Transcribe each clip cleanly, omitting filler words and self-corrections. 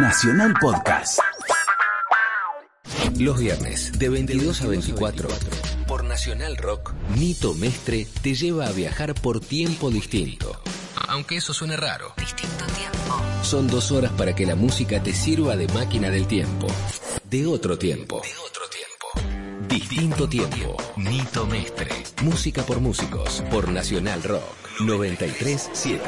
Nacional Podcast. Los viernes, de 22 a 24, por Nacional Rock, Nito Mestre te lleva a viajar por tiempo distinto. Aunque eso suene raro. Distinto tiempo. Son 2 horas para que la música te sirva de máquina del tiempo. De otro tiempo. Distinto tiempo. Nito Mestre. Música por músicos. Por Nacional Rock. 93.7.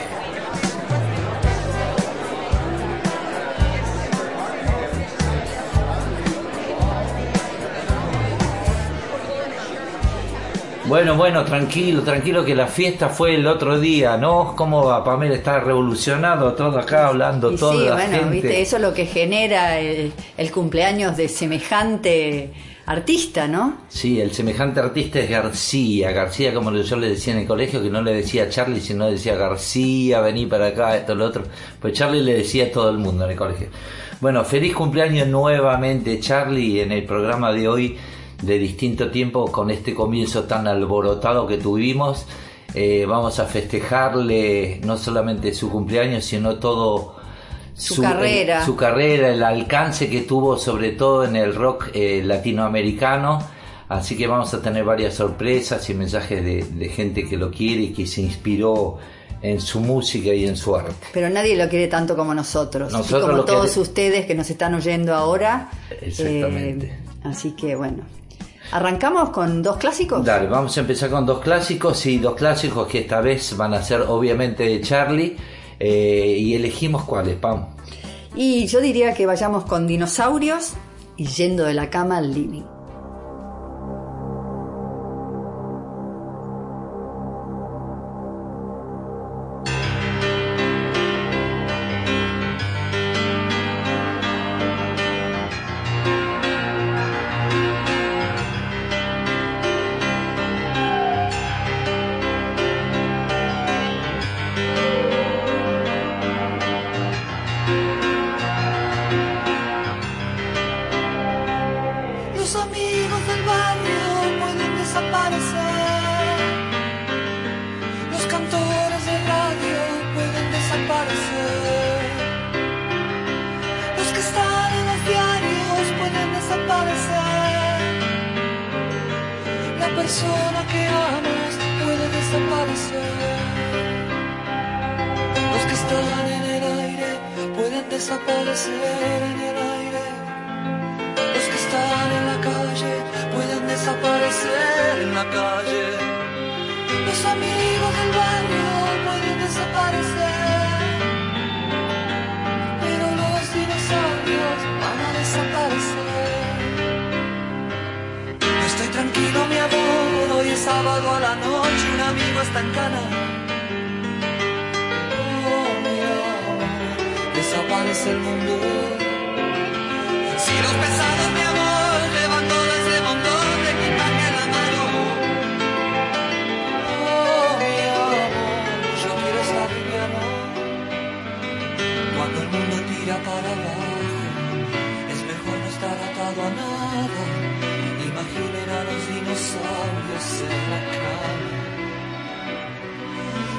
Bueno, tranquilo, que la fiesta fue el otro día, ¿no? ¿Cómo va? Pamela está revolucionado, todo acá hablando, toda la gente. Sí, bueno, viste, eso es lo que genera el cumpleaños de semejante artista, ¿no? Sí, el semejante artista es García, como yo le decía en el colegio, que no le decía Charly, sino decía García, vení para acá, esto, lo otro. Pues Charly le decía a todo el mundo en el colegio. Bueno, feliz cumpleaños nuevamente, Charly, en el programa de hoy de Distinto Tiempo, con este comienzo tan alborotado que tuvimos. Vamos a festejarle no solamente su cumpleaños, sino todo su carrera, el alcance que tuvo, sobre todo en el rock latinoamericano. Así que vamos a tener varias sorpresas y mensajes de gente que lo quiere y que se inspiró en su música y en su arte. Pero nadie lo quiere tanto como nosotros, como todos ustedes que nos están oyendo ahora. Exactamente. Así que bueno, ¿arrancamos con 2 clásicos? Dale, vamos a empezar con 2 clásicos. Y 2 clásicos que esta vez van a ser obviamente de Charly. ¿Y elegimos cuáles, Pam? Y yo diría que vayamos con Dinosaurios y Yendo de la Cama al Living.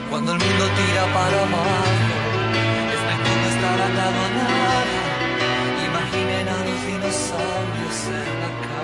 Cuando el mundo tira para abajo, es mejor no estar atado a nada. Imaginen a los dinosaurios en la cama.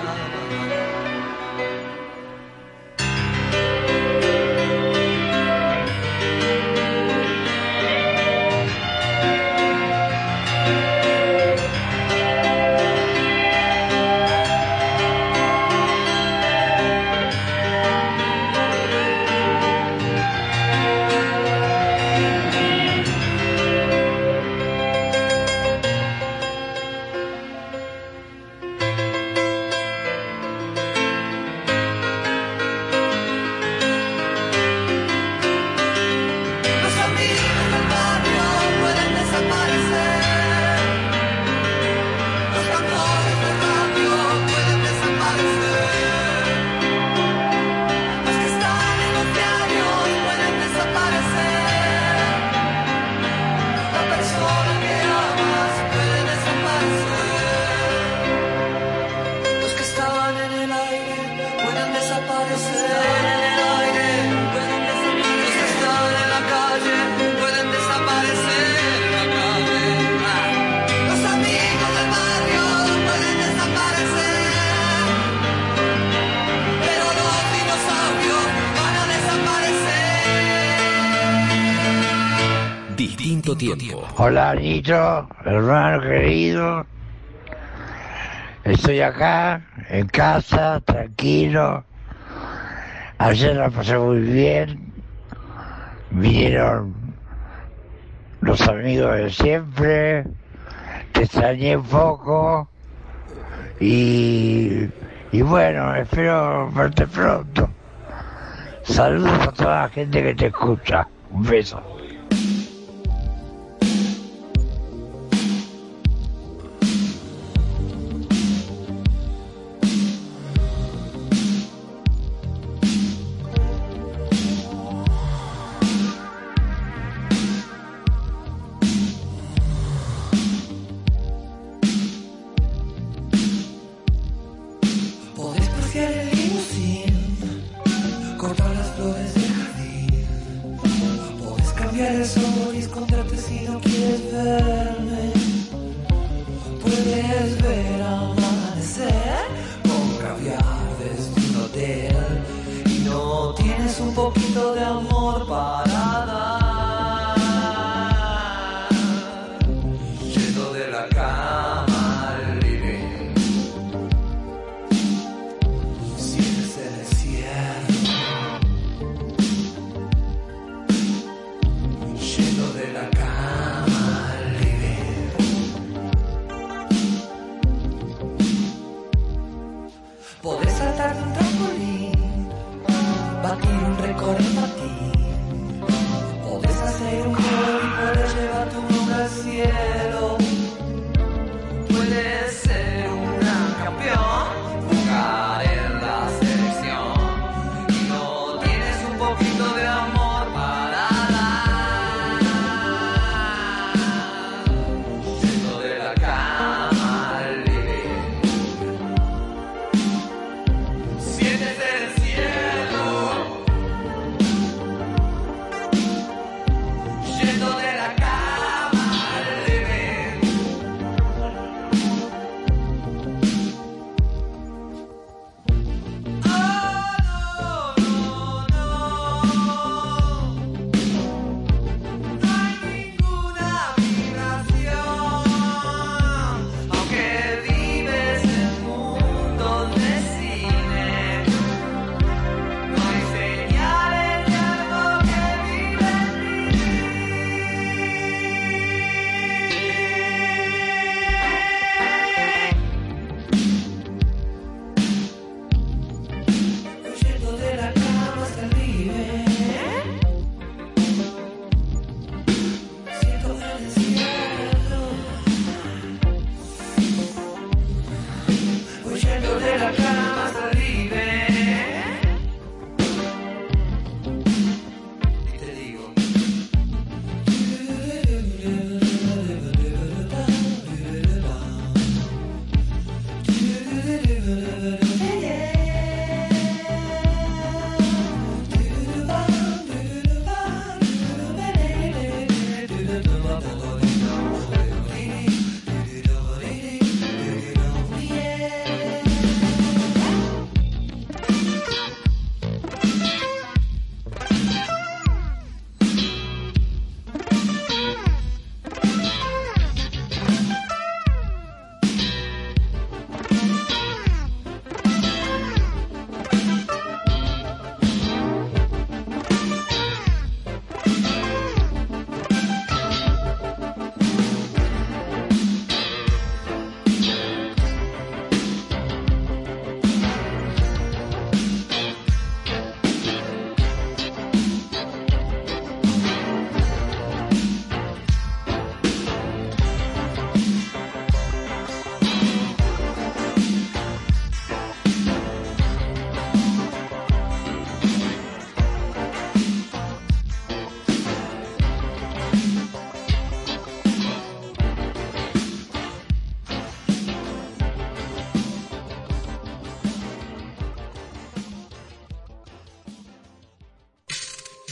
tanto tiempo. Hola, Nito, hermano querido. Estoy acá, en casa, tranquilo. Ayer la pasé muy bien. Vinieron los amigos de siempre. Te extrañé un poco. Y bueno, espero verte pronto. Saludos a toda la gente que te escucha. Un beso.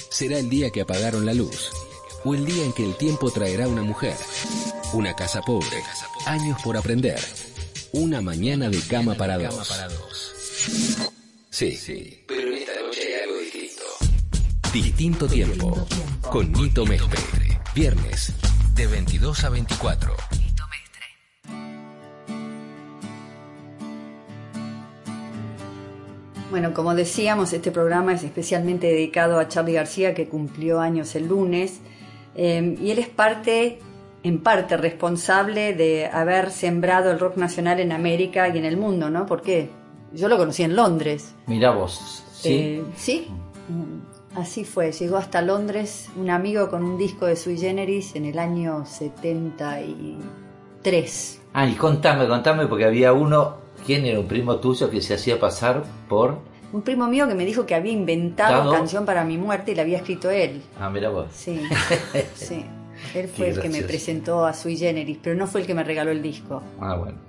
Será el día que apagaron la luz, o el día en que el tiempo traerá una mujer, una casa pobre, años por aprender, una mañana de cama para dos. Sí, pero en esta noche hay algo distinto. Distinto tiempo, con Nito Mestre, viernes, de 22 a 24. Nito Mestre. Bueno, como decíamos, este programa es especialmente dedicado a Charly García, que cumplió años el lunes, y él es en parte responsable de haber sembrado el rock nacional en América y en el mundo, ¿no? Porque yo lo conocí en Londres. Mirá vos, ¿sí? Sí, así fue. Llegó hasta Londres un amigo con un disco de Sui Generis en el año 73. Ah, y contame, porque había uno, ¿quién era? Un primo tuyo que se hacía pasar por... Un primo mío que me dijo que había inventado canción para mi muerte y la había escrito él. Ah, mirá vos. Sí, sí. Él fue el que me presentó a Sui Generis, pero no fue el que me regaló el disco. Ah, bueno.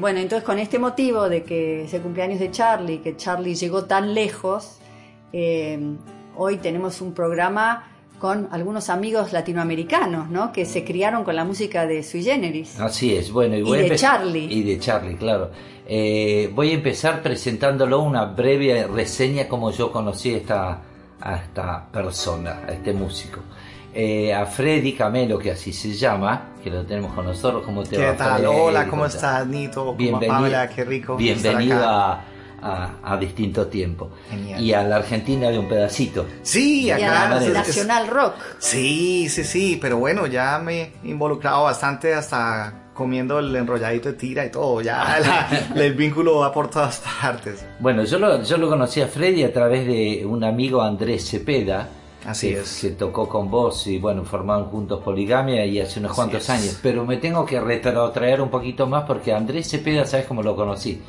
Bueno, entonces con este motivo de que es el cumpleaños de Charly, que Charly llegó tan lejos, hoy tenemos un programa con algunos amigos latinoamericanos, ¿no? Que se criaron con la música de Sui Generis. Así es, bueno. Y de Charly, claro. Voy a empezar presentándolo una breve reseña como yo conocí a esta persona, a este músico. A Freddy Camelo, que así se llama, que lo tenemos con nosotros. ¿Cómo te va? ¿Qué tal? Hola, ¿cómo estás, Nito? ¿Cómo Pamela? Qué rico. Bienvenido a Distinto Tiempo. Genial. Y a la Argentina de un pedacito. Sí, y acá. A Nacional Rock. Sí, pero bueno, ya me he involucrado bastante hasta... comiendo el enrolladito de tira y todo, ya el vínculo va por todas partes. Bueno, yo lo conocí a Freddy a través de un amigo, Andrés Cepeda. Así es. Que tocó con vos y bueno, formaron juntos Poligamia y hace unos cuantos años. Pero me tengo que retrotraer un poquito más porque Andrés Cepeda, ¿sabes cómo lo conocí?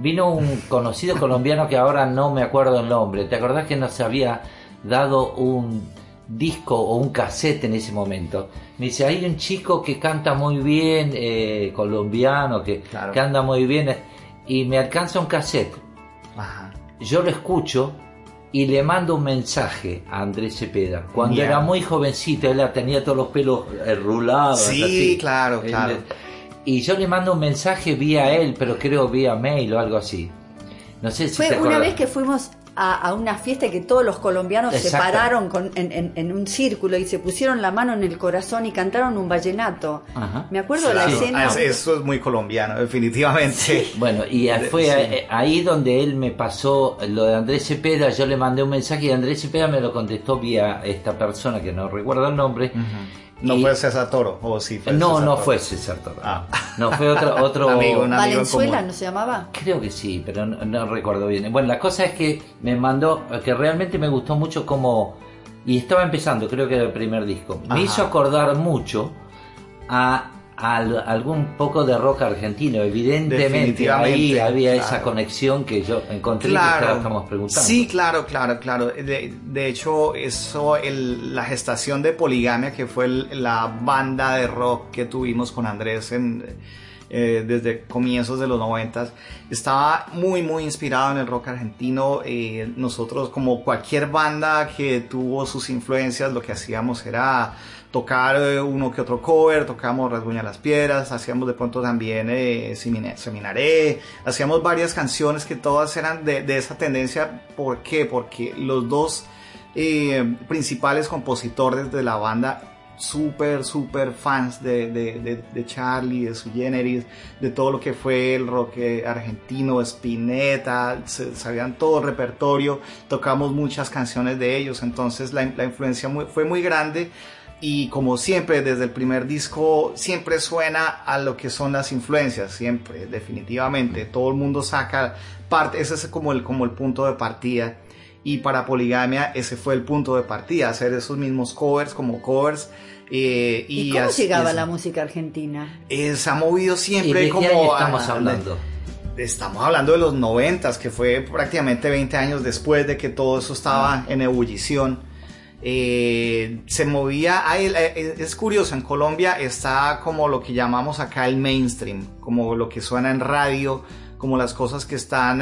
Vino un conocido colombiano que ahora no me acuerdo el nombre. ¿Te acordás que nos había dado un disco o un cassette en ese momento? Me dice, hay un chico que canta muy bien, colombiano, que anda muy bien, y me alcanza un cassette. Ajá. Yo lo escucho y le mando un mensaje a Andrés Cepeda. Cuando era muy jovencito, él tenía todos los pelos rulados. Sí, así. Claro. Y yo le mando un mensaje vía él, pero creo vía mail o algo así. No sé si fue una vez que fuimos a una fiesta que todos los colombianos se pararon en un círculo y se pusieron la mano en el corazón y cantaron un vallenato. Ajá. Me acuerdo de la escena. Eso es muy colombiano, definitivamente. Sí. Bueno, y fue ahí donde él me pasó lo de Andrés Cepeda. Yo le mandé un mensaje y Andrés Cepeda me lo contestó vía esta persona que no recuerdo el nombre. Uh-huh. ¿No fue César Toro? ¿O sí fue César Toro? No fue César Toro. Ah. No, fue otro un amigo Valenzuela, ¿no se llamaba? Creo que sí, pero no recuerdo bien. Bueno, la cosa es que me mandó, que realmente me gustó mucho como... Y estaba empezando, creo que era el primer disco. Ajá. Me hizo acordar mucho a algún poco de rock argentino. Evidentemente, ahí había esa conexión que yo encontré, que ahora estamos preguntando. Sí, claro. De hecho, eso, la gestación de Poligamia, que fue la banda de rock que tuvimos con Andrés desde comienzos de los 90, estaba muy muy inspirado en el rock argentino. Nosotros, como cualquier banda que tuvo sus influencias, lo que hacíamos era tocar uno que otro cover, tocamos Rasguña las Piedras, hacíamos de pronto también Seminaré, hacíamos varias canciones que todas eran de esa tendencia. ¿Por qué? Porque los dos principales compositores de la banda, súper fans de Charly, de Sui Generis, de todo lo que fue el rock argentino, Spinetta, sabían todo el repertorio, tocamos muchas canciones de ellos, entonces la influencia fue muy grande. Y como siempre, desde el primer disco siempre suena a lo que son las influencias, siempre, definitivamente. Todo el mundo saca parte, ese es como el punto de partida. Y para Poligamia ese fue el punto de partida, hacer esos mismos covers como covers. ¿Y cómo llegaba la música argentina? Se ha movido siempre. ¿Y como estamos hablando? Estamos hablando de los 90, que fue prácticamente 20 años después de que todo eso estaba en ebullición. Se movía, es curioso, en Colombia está como lo que llamamos acá el mainstream, como lo que suena en radio, como las cosas que están...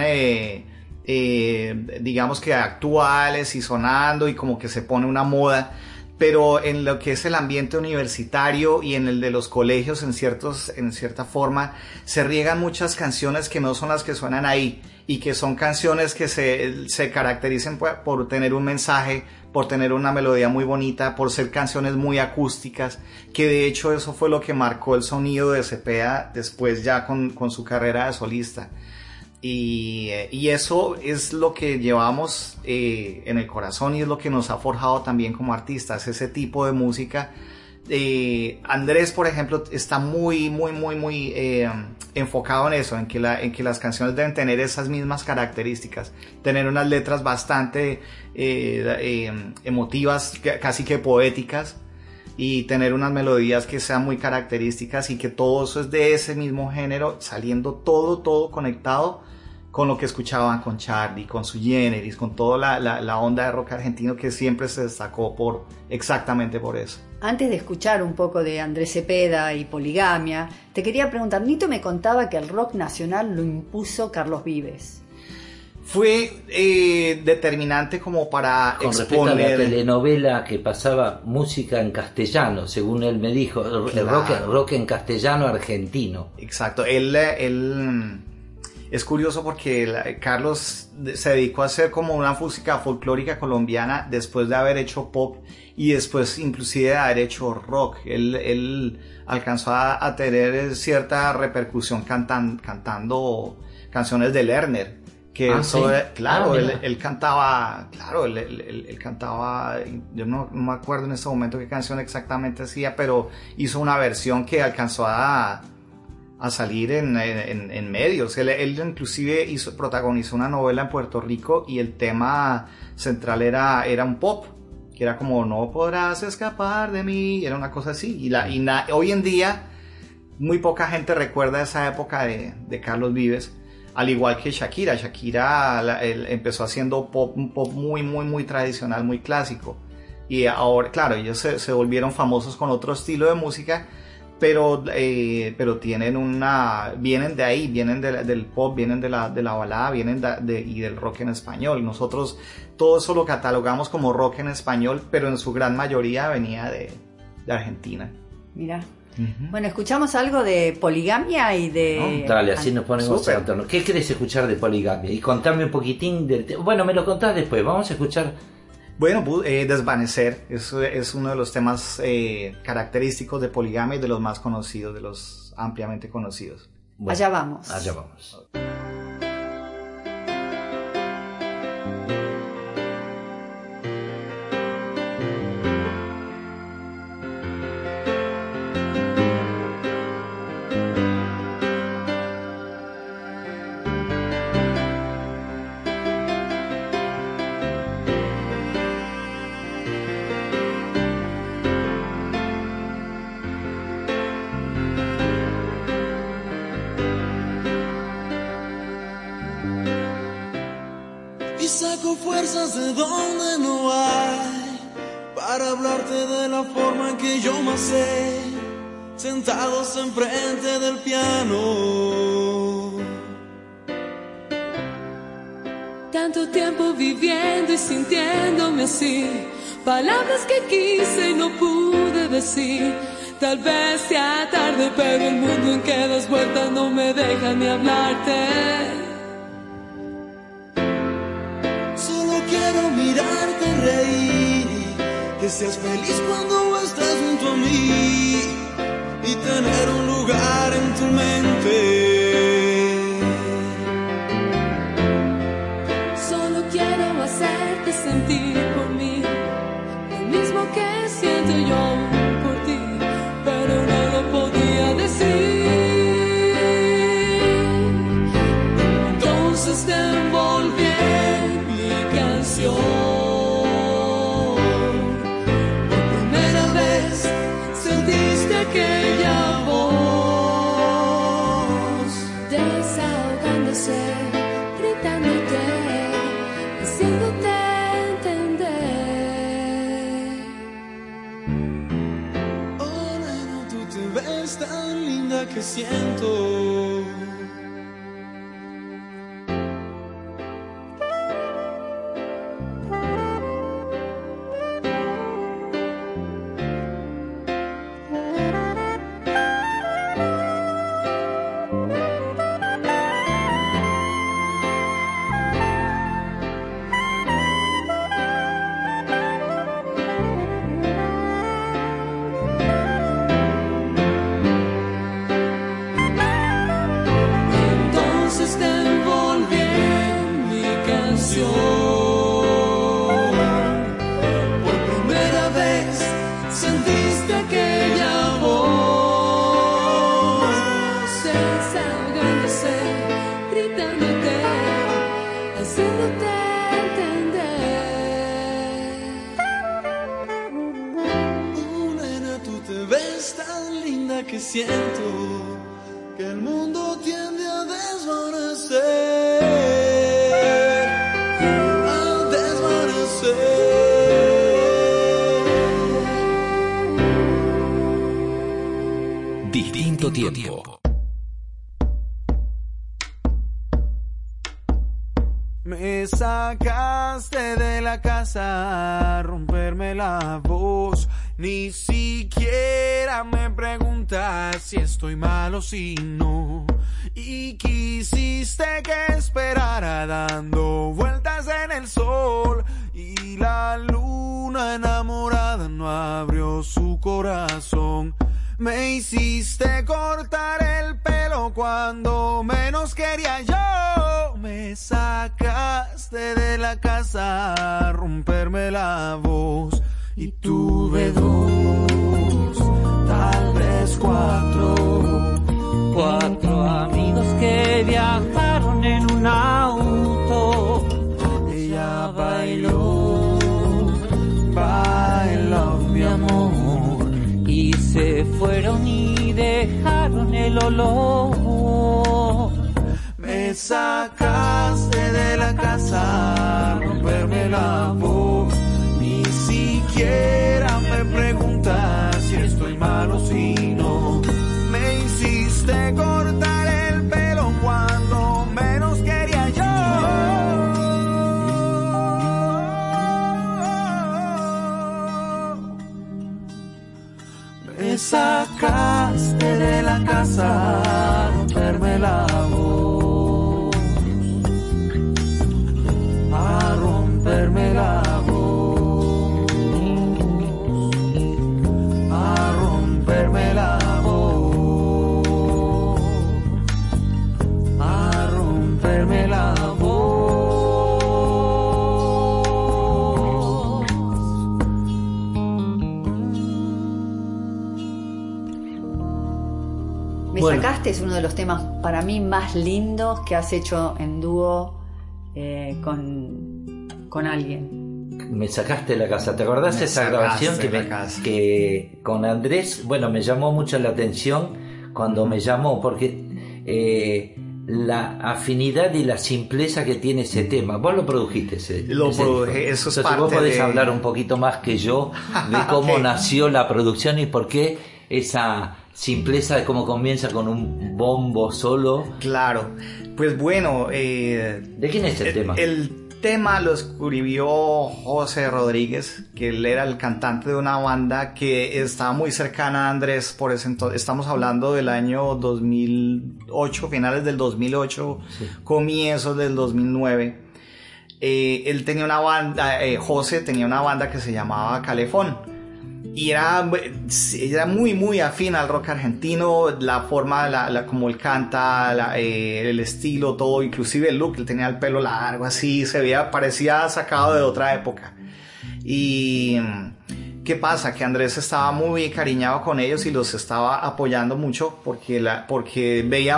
digamos que actuales y sonando, y como que se pone una moda. pero en lo que es el ambiente universitario y en el de los colegios, en cierta forma, se riegan muchas canciones que no son las que suenan ahí, y que son canciones que se caracterizan por tener un mensaje, por tener una melodía muy bonita, por ser canciones muy acústicas, que de hecho eso fue lo que marcó el sonido de Cepeda después ya con su carrera de solista. Y eso es lo que llevamos en el corazón y es lo que nos ha forjado también como artistas, ese tipo de música. Andrés, por ejemplo, está muy enfocado en eso, en que las canciones deben tener esas mismas características, tener unas letras bastante emotivas, casi que poéticas, y tener unas melodías que sean muy características y que todo eso es de ese mismo género, saliendo todo conectado con lo que escuchaban con Charly, con Sui Generis, con toda la onda de rock argentino que siempre se destacó exactamente por eso. Antes de escuchar un poco de Andrés Cepeda y Poligamia, te quería preguntar, Nito me contaba que el rock nacional lo impuso Carlos Vives. Fue determinante como para exponer... Con respecto a la telenovela que pasaba música en castellano, según él me dijo, el rock en castellano argentino. Exacto, él es curioso porque Carlos se dedicó a hacer como una música folclórica colombiana después de haber hecho pop y después inclusive de haber hecho rock. Él alcanzó a tener cierta repercusión cantando canciones de Lerner. Que él cantaba, yo no me acuerdo en este momento qué canción exactamente hacía, pero hizo una versión que alcanzó a salir en medios. Él inclusive protagonizó una novela en Puerto Rico y el tema central era un pop, que era como "No podrás escapar de mí", era una cosa así. Y hoy en día muy poca gente recuerda esa época de Carlos Vives, al igual que Shakira. Shakira empezó haciendo pop muy tradicional, muy clásico, y ahora, claro, ellos se volvieron famosos con otro estilo de música, pero vienen de ahí, vienen del pop, vienen de la balada, vienen y del rock en español. Nosotros todo eso lo catalogamos como rock en español, pero en su gran mayoría venía de Argentina. Mira. Bueno, escuchamos algo de Poligamia y de... ¿No? Dale, así nos ponemos a tono. ¿Qué querés escuchar de Poligamia? Y contame un poquitín del... Bueno, me lo contás después, vamos a escuchar... Bueno, Desvanecer es uno de los temas característicos de Poligamia y de los más conocidos, de los ampliamente conocidos. Bueno, allá vamos. De donde no hay para hablarte de la forma en que yo más sé, sentados enfrente del piano. Tanto tiempo viviendo y sintiéndome así, palabras que quise y no pude decir. Tal vez sea tarde, pero el mundo en que das vueltas no me deja ni hablarte. Mirarte reír, que seas feliz cuando estás junto a mí y tener un lugar en tu mente. Solo quiero hacerte sentir por mí lo mismo que siento yo por ti, pero no lo podía decir. Entonces te envolví en mi canción. Que siento siento que el mundo tiende a desvanecer, a desvanecer. Distinto tiempo. Me sacaste de la casa a romperme la voz. Ni siquiera me preguntas si estoy mal o si no. Y quisiste que esperara dando vueltas en el sol. Y la luna enamorada no abrió su corazón. Me hiciste cortar el pelo cuando menos quería yo. Me sacaste de la casa a romperme la voz. Y tuve 2, tal vez 4 amigos que viajaron en un auto. Ella bailó mi amor. Y se fueron y dejaron el olor. Me sacaste de la casa a romperme la voz. Ni siquiera me preguntas si estoy mal o si no. Me hiciste cortar el pelo cuando menos quería yo. Me sacaste de la casa a romperme la voz, a romperme la voz, a romperme la voz, a romperme la Sacaste es uno de los temas para mí más lindos que has hecho en dúo con alguien. Me sacaste de la casa. ¿Te acordás de esa grabación que con Andrés? Bueno, me llamó mucho la atención cuando me llamó, porque la afinidad y la simpleza que tiene ese tema. Vos lo produjiste ese. Lo produje, eso es. Entonces, parte vos podés hablar un poquito más que yo de cómo okay. nació la producción y por qué esa simpleza de cómo comienza con un bombo solo. Claro, pues bueno, ¿de quién es el tema? El tema lo escribió José Rodríguez, que él era el cantante de una banda que estaba muy cercana a Andrés por ese entonces. Estamos hablando del año 2008, finales del 2008, sí. Comienzos del 2009. Él tenía una banda, José tenía una banda que se llamaba Calefón. Y era muy, muy afín al rock argentino, la forma, como él canta, el estilo, todo, inclusive el look. Él tenía el pelo largo, así, parecía sacado de otra época. Y ¿qué pasa? Que Andrés estaba muy cariñado con ellos y los estaba apoyando mucho porque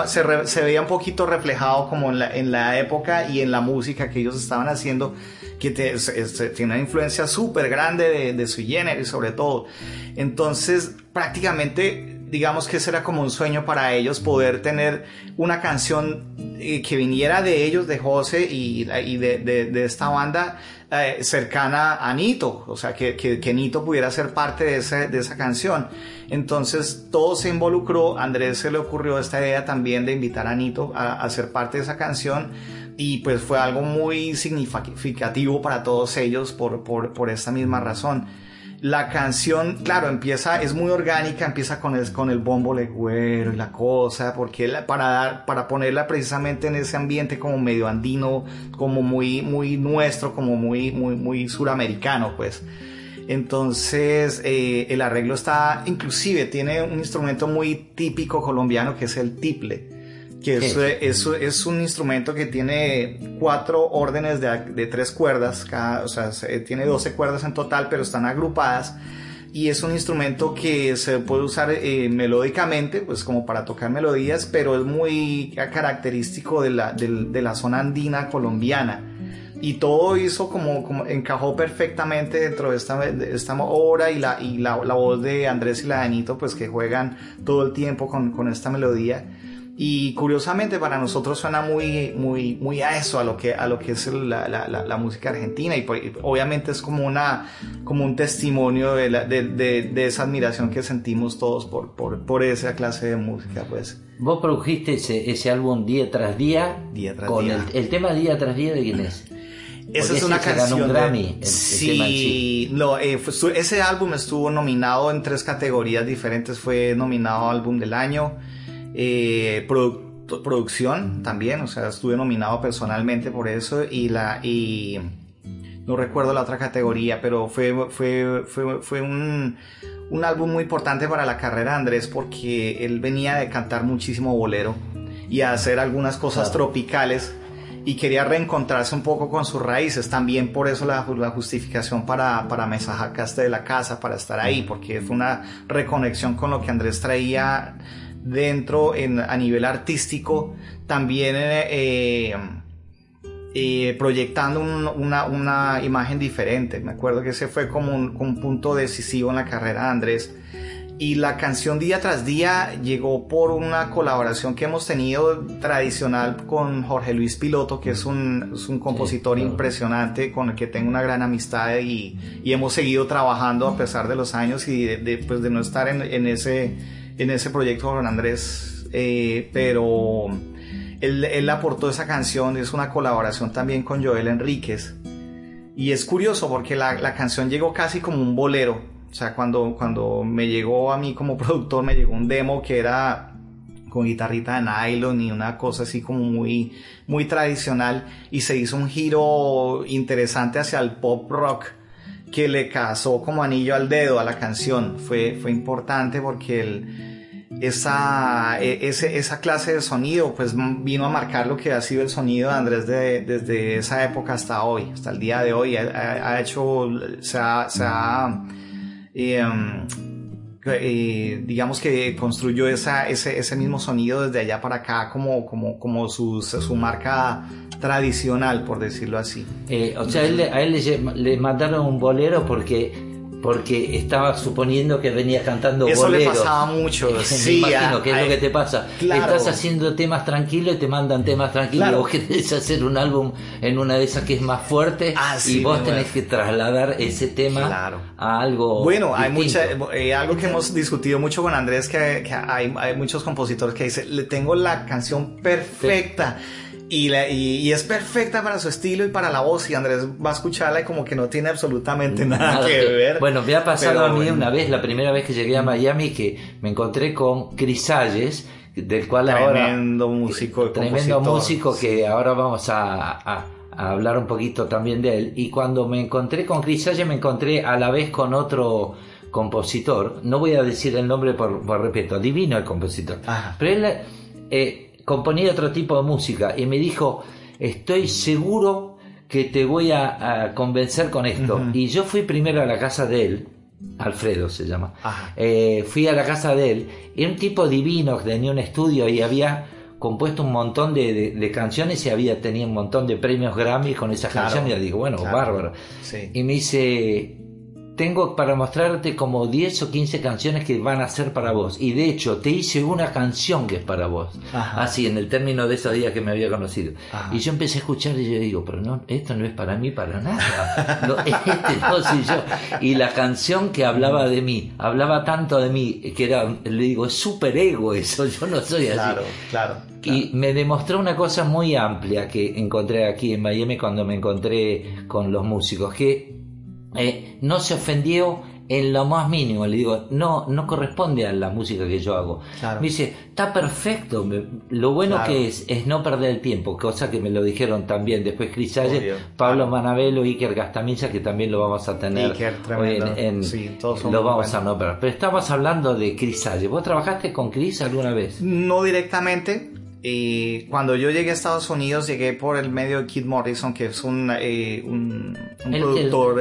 se veía un poquito reflejado como en la época y en la música que ellos estaban haciendo, que tiene una influencia súper grande de Sui Generis, sobre todo. Entonces, prácticamente, digamos que ese era como un sueño para ellos, poder tener una canción que viniera de ellos, de José y de esta banda cercana a Nito, o sea, que Nito pudiera ser parte de esa canción. Entonces, todo se involucró. A Andrés se le ocurrió esta idea también de invitar a Nito a ser parte de esa canción. Y pues fue algo muy significativo para todos ellos por esta misma razón. La canción, claro, es muy orgánica, empieza con el bombo legüero y la cosa, porque para ponerla precisamente en ese ambiente como medio andino, como muy, muy nuestro, como muy, muy, muy suramericano, pues. Entonces, el arreglo inclusive tiene un instrumento muy típico colombiano que es el tiple. Que es un instrumento que tiene 4 órdenes de 3 cuerdas, o sea, tiene 12 cuerdas en total, pero están agrupadas, y es un instrumento que se puede usar melódicamente, pues como para tocar melodías, pero es muy característico de la zona andina colombiana. y todo hizo como encajó perfectamente dentro de esta obra, y la voz de Andrés y la de Nito, pues que juegan todo el tiempo con esta melodía. Y curiosamente para nosotros suena muy, muy, muy a eso, a lo que es la música argentina, y obviamente es como un testimonio de esa admiración que sentimos todos por esa clase de música, pues. Vos produjiste ese álbum día tras día con el tema día tras día, ¿de quién es? Esa es una canción. Un Grammy, sí, no, ese álbum estuvo nominado en 3 categorías diferentes. Fue nominado álbum del año, producción también, o sea, estuve nominado personalmente por eso, y no recuerdo la otra categoría, pero fue un álbum muy importante para la carrera de Andrés, porque él venía de cantar muchísimo bolero y a hacer algunas cosas tropicales, y quería reencontrarse un poco con sus raíces. También por eso la justificación para Mesa Jacaste de la Casa, para estar ahí, porque fue una reconexión con lo que Andrés traía dentro a nivel artístico, también proyectando una imagen diferente. Me acuerdo que ese fue como un punto decisivo en la carrera de Andrés. Y la canción Día Tras Día llegó por una colaboración que hemos tenido tradicional con Jorge Luis Piloto, que es un compositor, sí, claro, impresionante, con el que tengo una gran amistad, y hemos seguido trabajando a pesar de los años y de no estar en ese proyecto con Andrés, pero él aportó esa canción. Es una colaboración también con Joel Enríquez, y es curioso porque la canción llegó casi como un bolero. O sea, cuando me llegó a mí como productor, me llegó un demo que era con guitarrita de nylon y una cosa así como muy, muy tradicional, y se hizo un giro interesante hacia el pop rock que le casó como anillo al dedo a la canción. Fue importante porque esa clase de sonido pues vino a marcar lo que ha sido el sonido de Andrés desde esa época hasta hoy, hasta el día de hoy. Digamos que construyó ese mismo sonido desde allá para acá como su marca tradicional, por decirlo así. O sea, a él le mandaron un bolero porque estaba suponiendo que venía cantando boleros. Eso le pasaba mucho. Sí, me imagino, ¿qué es lo que te pasa? Claro. Estás haciendo temas tranquilos y te mandan temas tranquilos. Claro. Vos querés hacer un álbum en una de esas que es más fuerte, y vos tenés que trasladar ese tema, claro, a algo bueno, distinto. Algo que hemos discutido mucho con Andrés, que hay muchos compositores que dicen, le tengo la canción perfecta. Sí. Y es perfecta para su estilo y para la voz, y Andrés va a escucharla y como que no tiene absolutamente nada que ver. Bueno, me ha pasado a mí una vez, la primera vez que llegué a Miami, que me encontré con Cris Salles, del cual tremendo músico que ahora vamos a hablar un poquito también de él. Y cuando me encontré con Cris Salles, me encontré a la vez con otro compositor, no voy a decir el nombre por respeto, adivino el compositor, pero él componía otro tipo de música, y me dijo, estoy seguro que te voy a convencer con esto. Uh-huh. Y yo fui primero a la casa de él, Alfredo se llama, fui a la casa de él, era un tipo divino, tenía un estudio y había compuesto un montón de canciones, y tenía un montón de premios Grammy con esas canciones, y le digo, bueno, bárbaro. Sí. Y me dice, tengo para mostrarte como 10 o 15 canciones que van a ser para vos, y de hecho te hice una canción que es para vos. Ajá. Así, en el término de esos días que me había conocido. Ajá. Y yo empecé a escuchar y yo digo, pero no, esto no es para mí para nada. No soy yo. Y la canción que hablaba de mí, hablaba tanto de mí, que era, le digo, es súper ego eso, yo no soy así. Claro. Y me demostró una cosa muy amplia que encontré aquí en Miami cuando me encontré con los músicos, que no se ofendió en lo más mínimo. Le digo, no corresponde a la música que yo hago. Claro. Me dice, está perfecto. Lo bueno, claro, que es no perder el tiempo, cosa que me lo dijeron también después Cris Salles, Pablo Manavello, Iker Gastaminza, que también lo vamos a tener. Iker, sí, todos lo vamos a nombrar. Pero estamos hablando de Cris Salles. ¿Vos trabajaste con Cris alguna vez? No directamente. Cuando yo llegué a Estados Unidos, llegué por el medio de Keith Morrison, que es un productor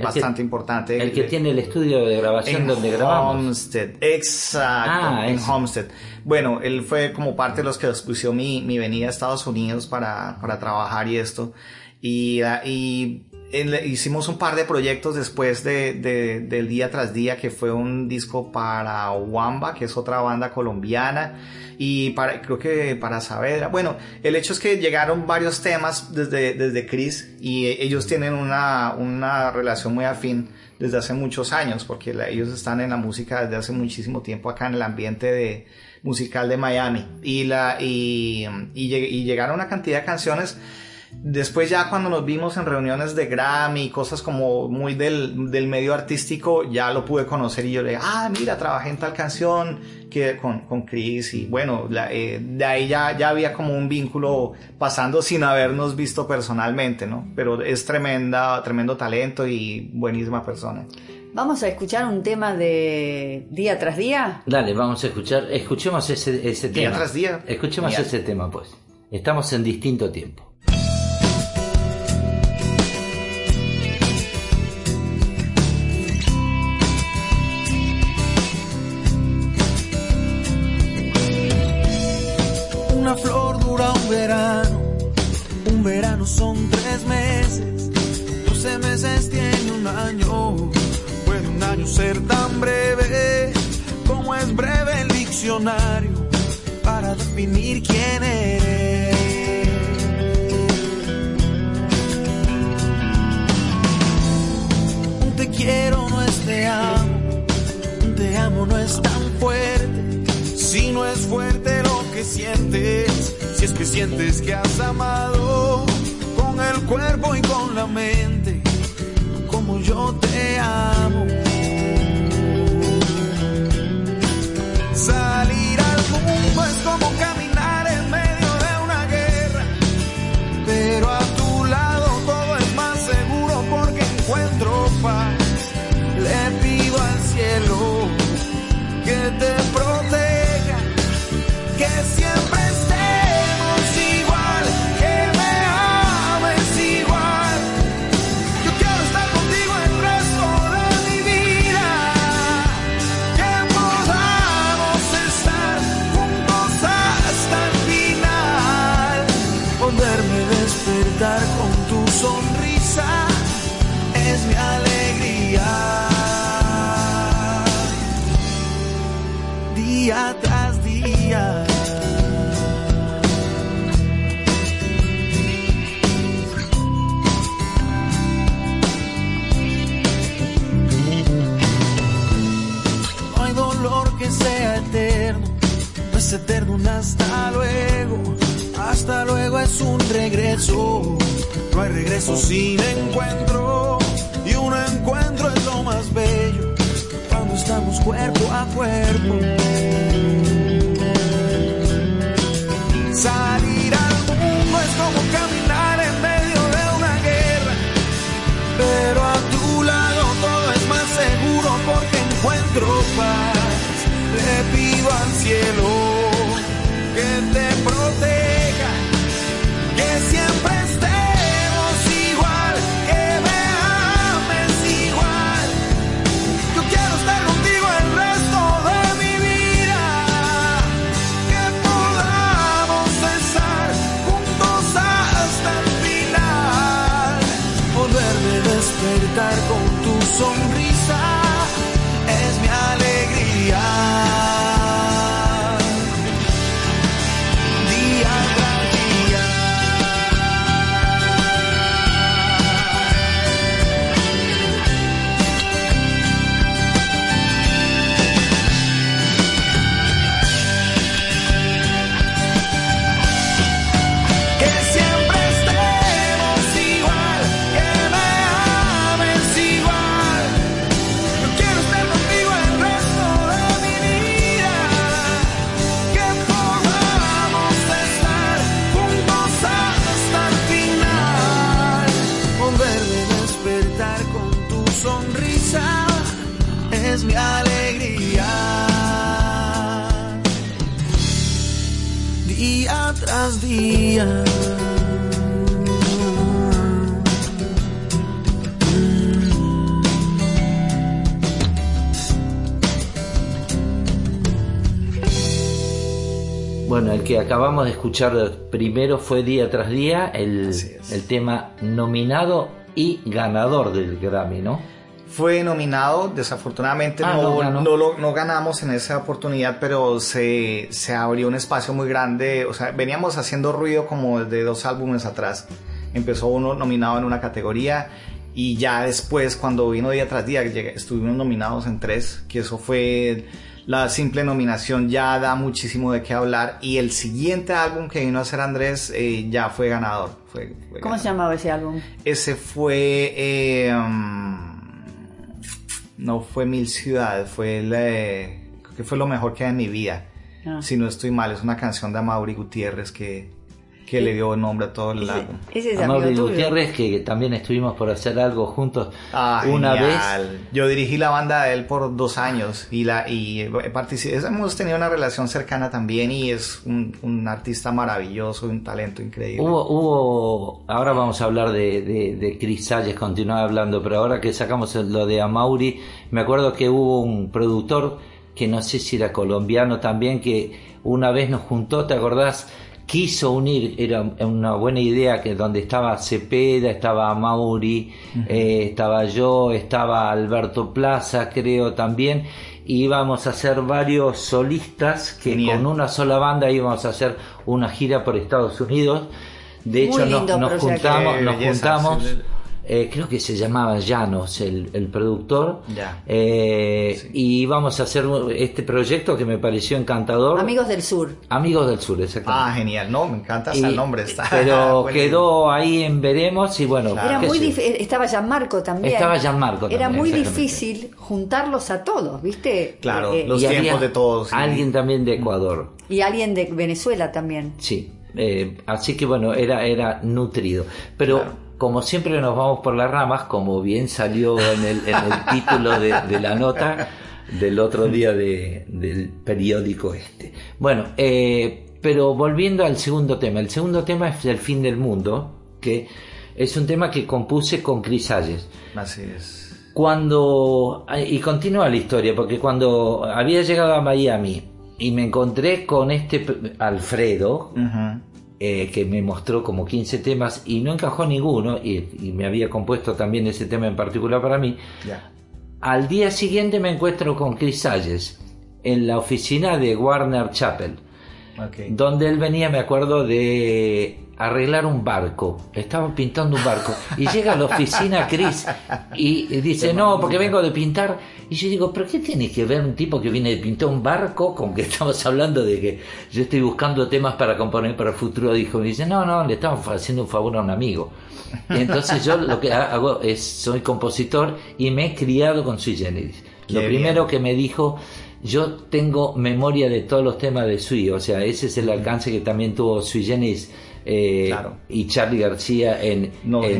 bastante importante. El que tiene el estudio de grabación donde grabamos. Homestead, exacto, en Homestead. Bueno, él fue como parte de los que expuso mi venida a Estados Unidos para trabajar y esto. Hicimos un par de proyectos después del Día Tras Día, que fue un disco para Wamba, que es otra banda colombiana, y creo que para Saavedra. Bueno, el hecho es que llegaron varios temas desde Cris, y ellos tienen una relación muy afín desde hace muchos años, porque ellos están en la música desde hace muchísimo tiempo acá en el ambiente musical de Miami, y llegaron una cantidad de canciones. Después, ya cuando nos vimos en reuniones de Grammy y cosas como muy del medio artístico, ya lo pude conocer y yo le dije, mira, trabajé en tal canción que con Cris, y bueno, de ahí ya había como un vínculo pasando sin habernos visto personalmente, ¿no? Pero es tremendo talento y buenísima persona. ¿Vamos a escuchar un tema de Día Tras Día? Dale, vamos a escuchemos ese tema. Día Tras Día. Escuchemos ese tema, pues. Estamos en distinto tiempo. Una flor dura un verano son 3 meses, 12 meses tiene un año, puede un año ser tan breve como es breve el diccionario para definir quién eres. Un te quiero no es te amo, un te amo no es tan fuerte, si no es fuerte lo que sientes, si es que sientes que has amado con el cuerpo y con la mente, como yo te amo. Salir al mundo es como caminar en medio de una guerra, pero a tu lado todo es más seguro porque encuentro paz. Le pido al cielo que te proteja, que siempre estemos igual, que me ames igual. Yo quiero estar contigo el resto de mi vida, que podamos estar juntos hasta el final. Poderme despertar con tu sonrisa es mi alegría. Día tras día. No hay dolor que sea eterno, no es eterno un hasta luego es un regreso, no hay regreso sin encuentro, y un encuentro es lo más bello, cuando estamos cuerpo a cuerpo. Salir al mundo es como caminar en medio de una guerra, pero a tu lado todo es más seguro porque encuentro paz. Le pido al cielo que te proteja, que siempre estemos igual, que me ames igual. Yo quiero estar contigo el resto de mi vida, que podamos estar juntos hasta el final. Poderme despertar con tu sonrisa es mi alegría. Mi alegría, día tras día. Bueno, el que acabamos de escuchar primero fue Día Tras Día, el tema nominado y ganador del Grammy, ¿no? Fue nominado, desafortunadamente no ganamos en esa oportunidad, pero se abrió un espacio muy grande. O sea, veníamos haciendo ruido como desde 2 álbumes atrás. Empezó uno nominado en una categoría y ya después, cuando vino Día Tras Día, estuvimos nominados en 3, que eso fue... La simple nominación ya da muchísimo de qué hablar, y el siguiente álbum que vino a hacer Andrés ya fue ganador. ¿Cómo se llamaba ese álbum? Ese fue... no fue 1000 ciudades, creo que fue Lo Mejor Que Hay en Mi Vida. Ah. Si no estoy mal, es una canción de Amaury Gutiérrez que le dio nombre a todo el álbum. Ese Amaury Gutiérrez, que también estuvimos por hacer algo juntos una vez. Yo dirigí la banda de él por 2 años y participé. Hemos tenido una relación cercana también, y es un artista maravilloso, un talento increíble. Ahora vamos a hablar de Cris Salles, continuaba hablando, pero ahora que sacamos lo de Amaury, me acuerdo que hubo un productor que no sé si era colombiano también, que una vez nos juntó, ¿te acordás? Quiso unir, era una buena idea, que donde estaba Cepeda, estaba Amaury, estaba yo, estaba Alberto Plaza, creo también, y íbamos a hacer varios solistas que con una sola banda íbamos a hacer una gira por Estados Unidos. De hecho, nos juntamos. Creo que se llamaba Llanos el productor, y íbamos a hacer este proyecto que me pareció encantador. Amigos del Sur, exactamente. Genial, no, me encanta el nombre, pero quedó ahí en veremos, y bueno, era muy estaba Gianmarco también. Era muy difícil juntarlos a todos, ¿viste? Claro, los tiempos de todos. Alguien también de Ecuador. Y alguien de Venezuela también. Sí, así que bueno, era nutrido, pero... Claro. Como siempre nos vamos por las ramas, como bien salió en el título de la nota del otro día del periódico este. Bueno, pero volviendo al segundo tema. El segundo tema es El Fin del Mundo, que es un tema que compuse con Cris Salles. Así es. Y continúa la historia, porque cuando había llegado a Miami y me encontré con este Alfredo... Uh-huh. Que me mostró como 15 temas y no encajó ninguno, y me había compuesto también ese tema en particular para mí. Al día siguiente me encuentro con Cris Salles en la oficina de Warner Chappell, donde él venía, me acuerdo, de arreglar un barco, estaban pintando un barco, y llega a la oficina Cris y dice, no, porque vengo de pintar. Y yo digo, ¿pero qué tiene que ver un tipo que viene de pintar un barco con que estamos hablando de que yo estoy buscando temas para componer para el futuro? Dijo, y dice, no, le estamos haciendo un favor a un amigo. Y entonces yo lo que hago es, soy compositor y me he criado con Sui Generis. Lo primero que me dijo, yo tengo memoria de todos los temas de Sui, o sea, ese es el alcance que también tuvo Sui Generis. Y Charly García en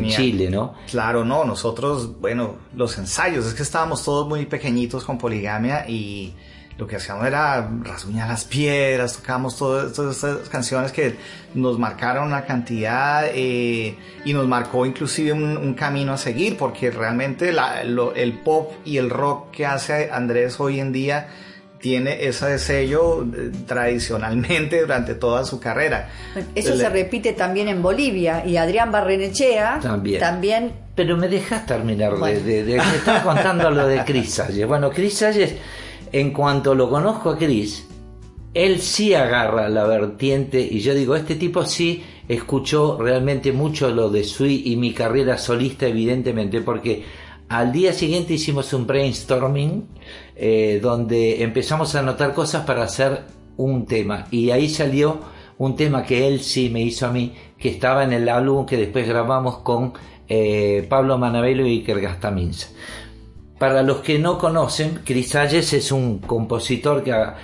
Chile, ¿no? Claro, no, nosotros, bueno, los ensayos, es que estábamos todos muy pequeñitos con Poligamia, y lo que hacíamos era rasguñar las piedras, tocábamos todas estas canciones que nos marcaron una cantidad, y nos marcó inclusive un camino a seguir, porque realmente el pop y el rock que hace Andrés hoy en día... tiene ese sello tradicionalmente durante toda su carrera. Eso se repite también en Bolivia, y Adrián Barrenechea también. Pero me dejas terminar, bueno. Me estás contando lo de Cris Salles. Bueno, Cris Salles, en cuanto lo conozco a Cris, él sí agarra la vertiente, y yo digo, este tipo sí escuchó realmente mucho lo de Sui y mi carrera solista, evidentemente, porque... Al día siguiente hicimos un brainstorming donde empezamos a anotar cosas para hacer un tema, y ahí salió un tema que él sí me hizo a mí, que estaba en el álbum que después grabamos con Pablo Manavello y Iker Gastaminza. Para los que no conocen, Cris Salles es un compositor que ha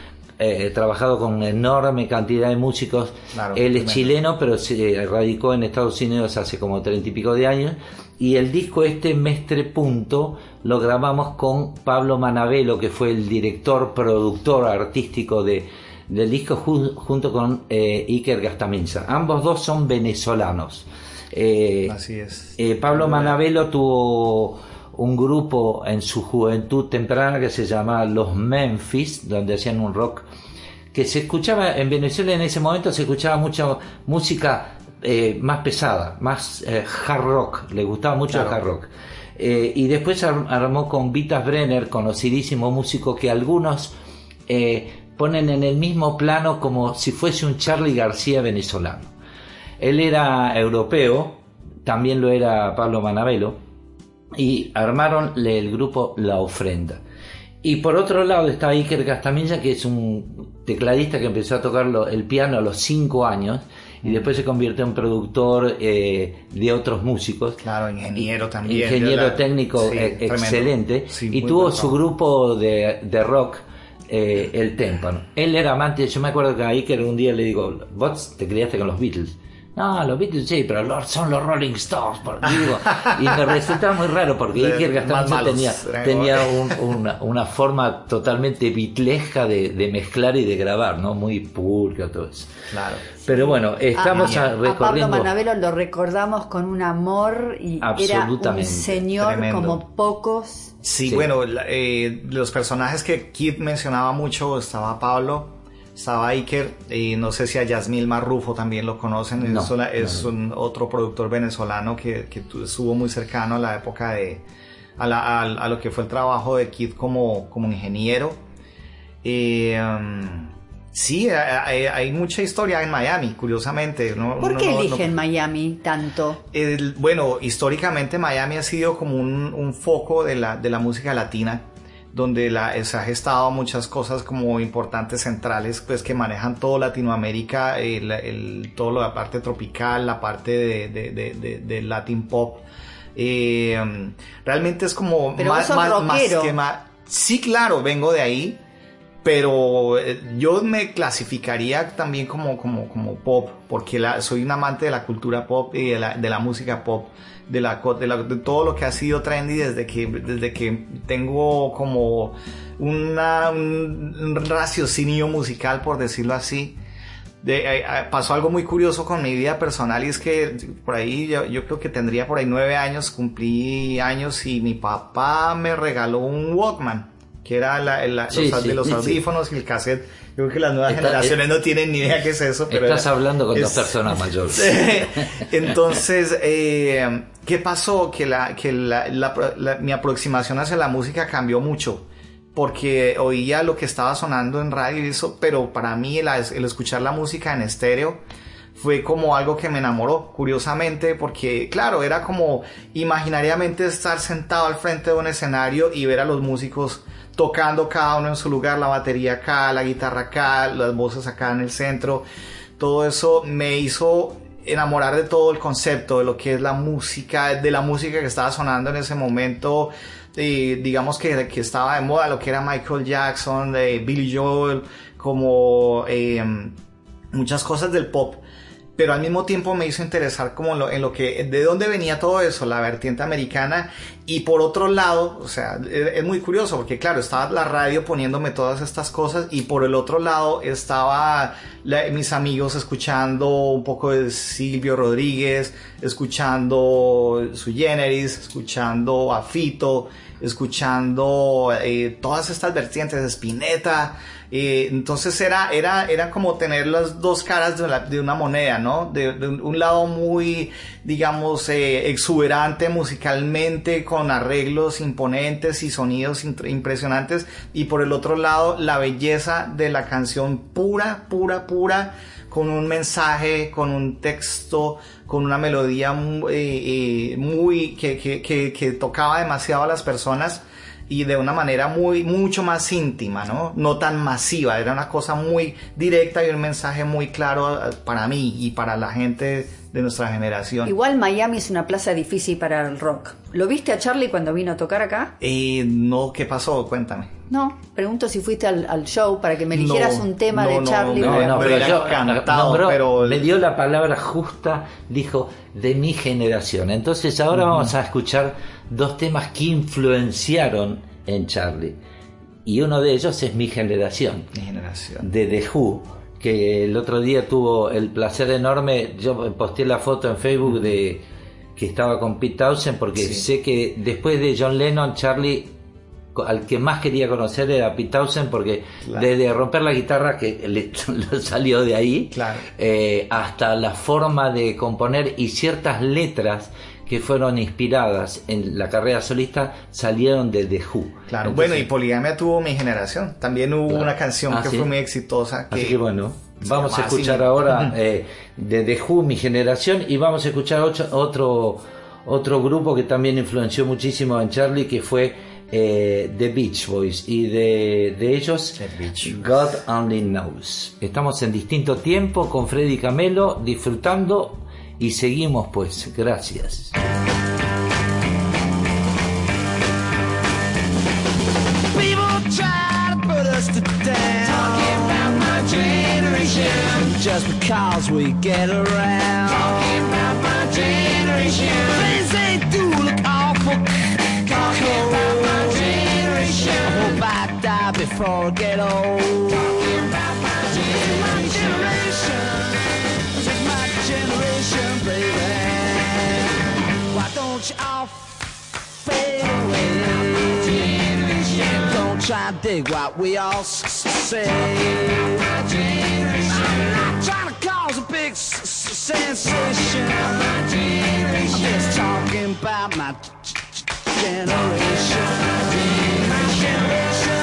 trabajado con una enorme cantidad de músicos. Claro, él es chileno, pero se radicó en Estados Unidos hace como 30 y pico de años. Y el disco este, Mestre Punto, lo grabamos con Pablo Manavello, que fue el director, productor artístico del disco, junto con Iker Gastaminza. Ambos dos son venezolanos. Así es. Pablo Manavello tuvo un grupo en su juventud temprana que se llamaba Los Memphis, donde hacían un rock que se escuchaba en Venezuela en ese momento, se escuchaba mucha música más pesada, más hard rock, le gustaba mucho el hard rock. Y después armó con Vitas Brenner, conocidísimo músico que algunos ponen en el mismo plano como si fuese un Charly García venezolano. Él era europeo, también lo era Pablo Manavello, y armaron el grupo La Ofrenda. Y por otro lado está Iker Gastaminza, que es un tecladista que empezó a tocar el piano a los 5 años y después se convirtió en productor de otros músicos. Claro, ingeniero también. Ingeniero técnico, sí, excelente. Sí, y tuvo su grupo de rock, El Témpano. Él era amante, yo me acuerdo que a Iker un día le digo, vos te criaste con los Beatles. No, los Beatles sí, pero son los Rolling Stones, digo. Y me resultaba muy raro porque Iker Gastaminza tenía una forma totalmente beatlesca de mezclar y de grabar, ¿no? Muy pulcra, todo eso. Claro. Pero bueno, estamos recorriendo. A Pablo Manavello lo recordamos con un amor y era un señor tremendo, como pocos. Sí, sí. Bueno, los personajes que Kid mencionaba mucho, estaba Pablo, estaba Iker, no sé si a Yasmil Marrufo también lo conocen, es un otro productor venezolano que estuvo muy cercano a la época a lo que fue el trabajo de Kid como ingeniero. Sí, hay mucha historia en Miami, curiosamente. ¿Por qué eligen Miami tanto? Bueno, históricamente Miami ha sido como un foco de la música latina, donde se ha gestado muchas cosas como importantes centrales, pues que manejan todo Latinoamérica, toda la parte tropical, la parte de Latin Pop. Realmente es como pero más. Sí, claro, vengo de ahí, pero yo me clasificaría también como pop, porque soy un amante de la cultura pop y de la música pop, de todo lo que ha sido trendy desde que tengo como un raciocinio musical, por decirlo así. Pasó algo muy curioso con mi vida personal, y es que por ahí yo creo que tendría por ahí 9 años, cumplí años, y mi papá me regaló un Walkman, que era los audífonos y el cassette. Yo creo que las nuevas generaciones no tienen ni idea qué es eso. Pero estás hablando con dos personas mayores. Entonces, ¿qué pasó? Que mi aproximación hacia la música cambió mucho, porque oía lo que estaba sonando en radio y eso, pero para mí el escuchar la música en estéreo fue como algo que me enamoró, curiosamente, porque claro, era como imaginariamente estar sentado al frente de un escenario y ver a los músicos tocando cada uno en su lugar, la batería acá, la guitarra acá, las voces acá en el centro. Todo eso me hizo enamorar de todo el concepto, de lo que es la música, de la música que estaba sonando en ese momento, digamos que estaba de moda, lo que era Michael Jackson, de Billy Joel, como muchas cosas del pop. Pero al mismo tiempo me hizo interesar como de dónde venía todo eso, la vertiente americana. Y por otro lado, o sea, es muy curioso porque claro, estaba la radio poniéndome todas estas cosas, y por el otro lado estaba mis amigos escuchando un poco de Silvio Rodríguez, escuchando Sui Generis, escuchando a Fito, escuchando todas estas vertientes de Spinetta. Entonces era como tener las dos caras de una moneda, ¿no? De un lado muy, digamos, exuberante musicalmente, con arreglos imponentes y sonidos impresionantes, y por el otro lado la belleza de la canción pura, pura, pura, con un mensaje, con un texto, con una melodía muy que tocaba demasiado a las personas, y de una manera mucho más íntima, no tan masiva. Era una cosa muy directa y un mensaje muy claro para mí y para la gente de nuestra generación. Igual Miami es una plaza difícil para el rock. ¿Lo viste a Charly cuando vino a tocar acá? No, ¿qué pasó? Cuéntame. No, pregunto si fuiste al show para que me eligieras un tema de Charly. No, pero yo cantado, pero me dio la palabra justa, dijo, de mi generación. Entonces ahora vamos a escuchar dos temas que influenciaron en Charly. Y uno de ellos es Mi Generación. Mi Generación. De The Who, que el otro día tuvo el placer enorme, yo posté la foto en Facebook de que estaba con Pete Townshend, porque sé que después de John Lennon, Charly al que más quería conocer era Pete Townshend, porque claro, desde romper la guitarra, que le salió de ahí, claro, hasta la forma de componer y ciertas letras que fueron inspiradas en la carrera solista salieron de The Who. Claro. Entonces, bueno, y Poligamia tuvo Mi Generación. También hubo, claro, una canción que fue muy exitosa. Así que bueno, vamos a escuchar ahora de The Who, Mi Generación, y vamos a escuchar otro grupo que también influenció muchísimo en Charly, que fue The Beach Boys, y de ellos God Only Knows. Estamos en Distinto Tiempo con Freddy Camelo disfrutando y seguimos pues, gracias. Just because we get around, talking about my generation. Things they do look awful, talking about my generation. I hope I die before I get old, talking about my generation. This is my generation, baby. Why don't you all fade away? Don't try and dig what we all say. Sensation. I'm just talking about my generation. My generation. This is my generation,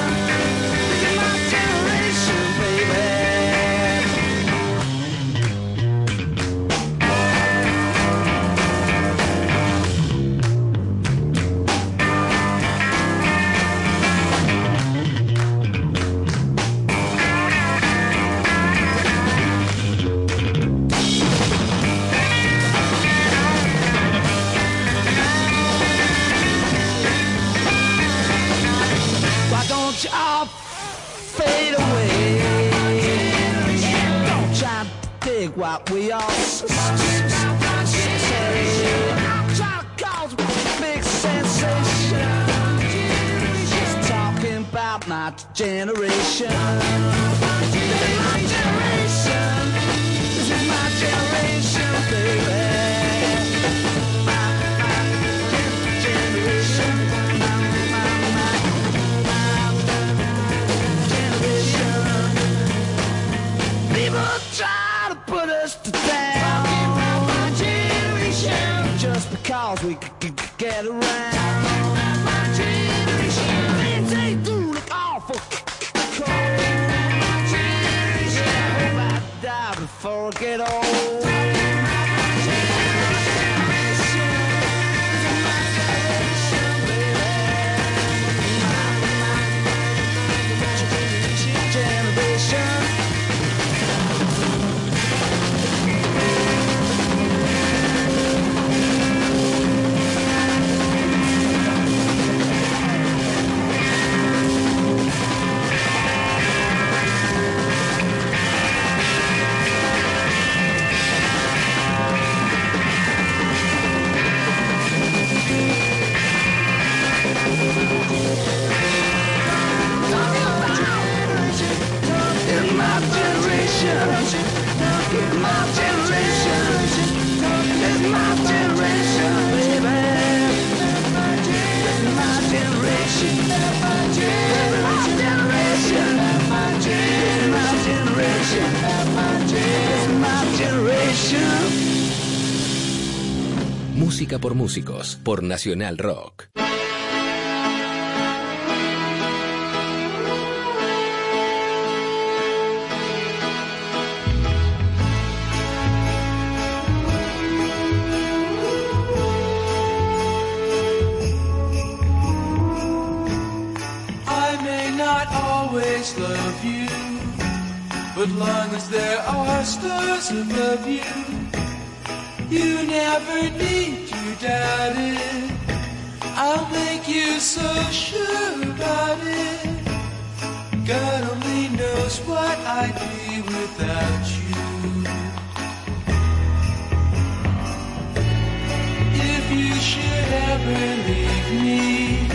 what we all say. I'm trying to cause a big sensation. Just talking about my generation. This is my generation. This is my generation, baby. My generation. My generation. People try to down. Talking about my generation. Just because we get around. Talking about my generation. Things they do look awful. Talking about my generation. I hope I die before I get old. Música por músicos, por Nacional Rock. Love you, but long as there are stars above you, you never need to doubt it. I'll make you so sure about it. God only knows what I'd be without you. If you should ever leave me,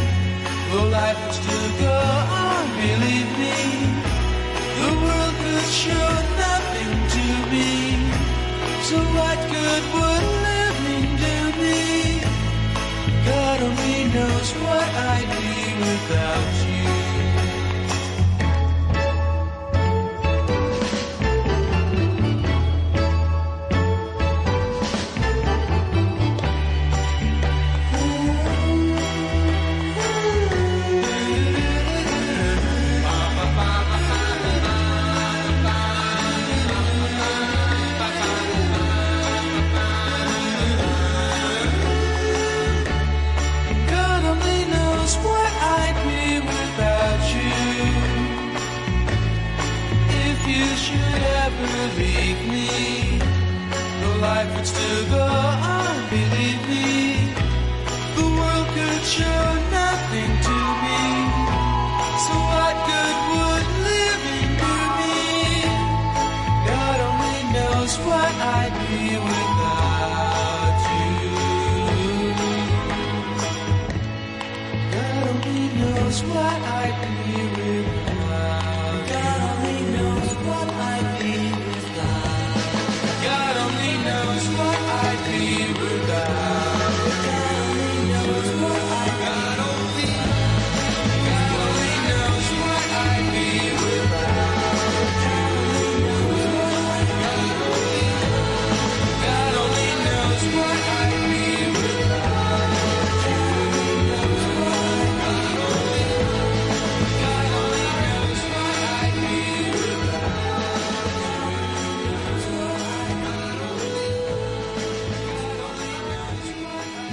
well, life will still go on, believe me. The world could show nothing to me, so what good would living do me? God only knows what I'd be with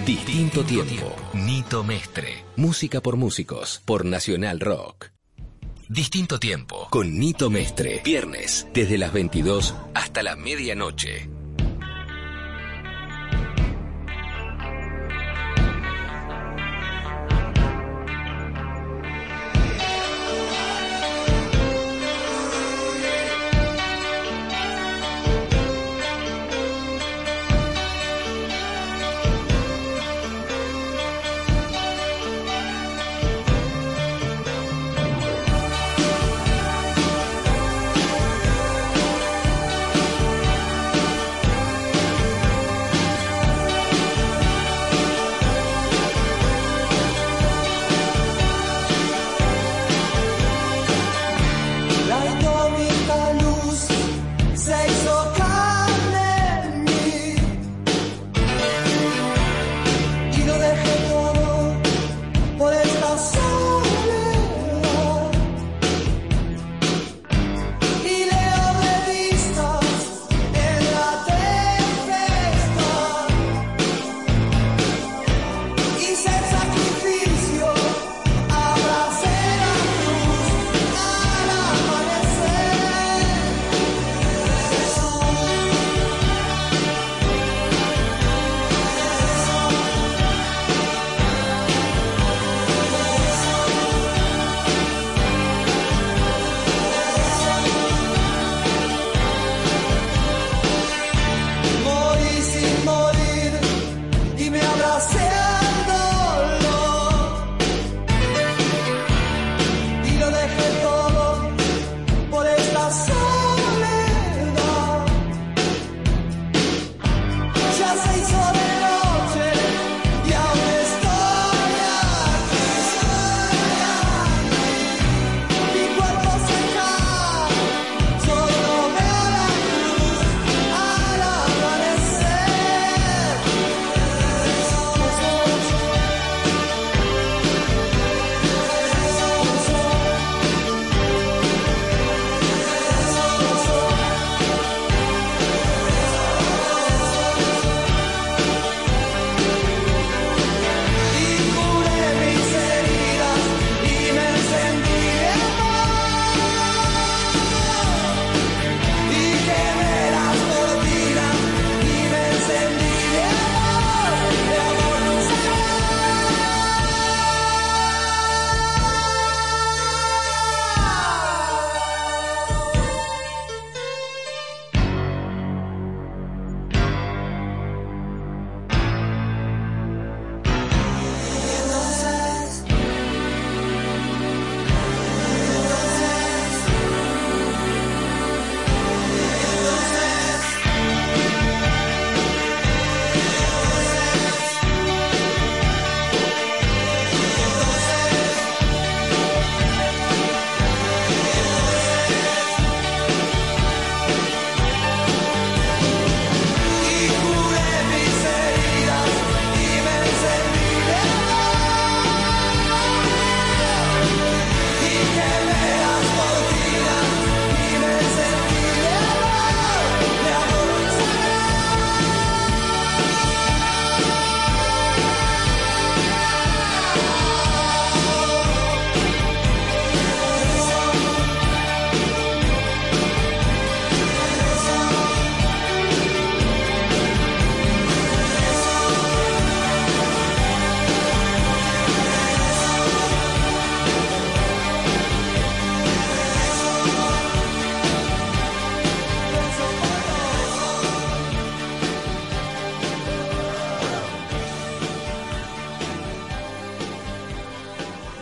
Distinto tiempo. Nito Mestre. Música por músicos. Por Nacional Rock. Distinto tiempo. Con Nito Mestre. Viernes. Desde las 22 hasta la medianoche.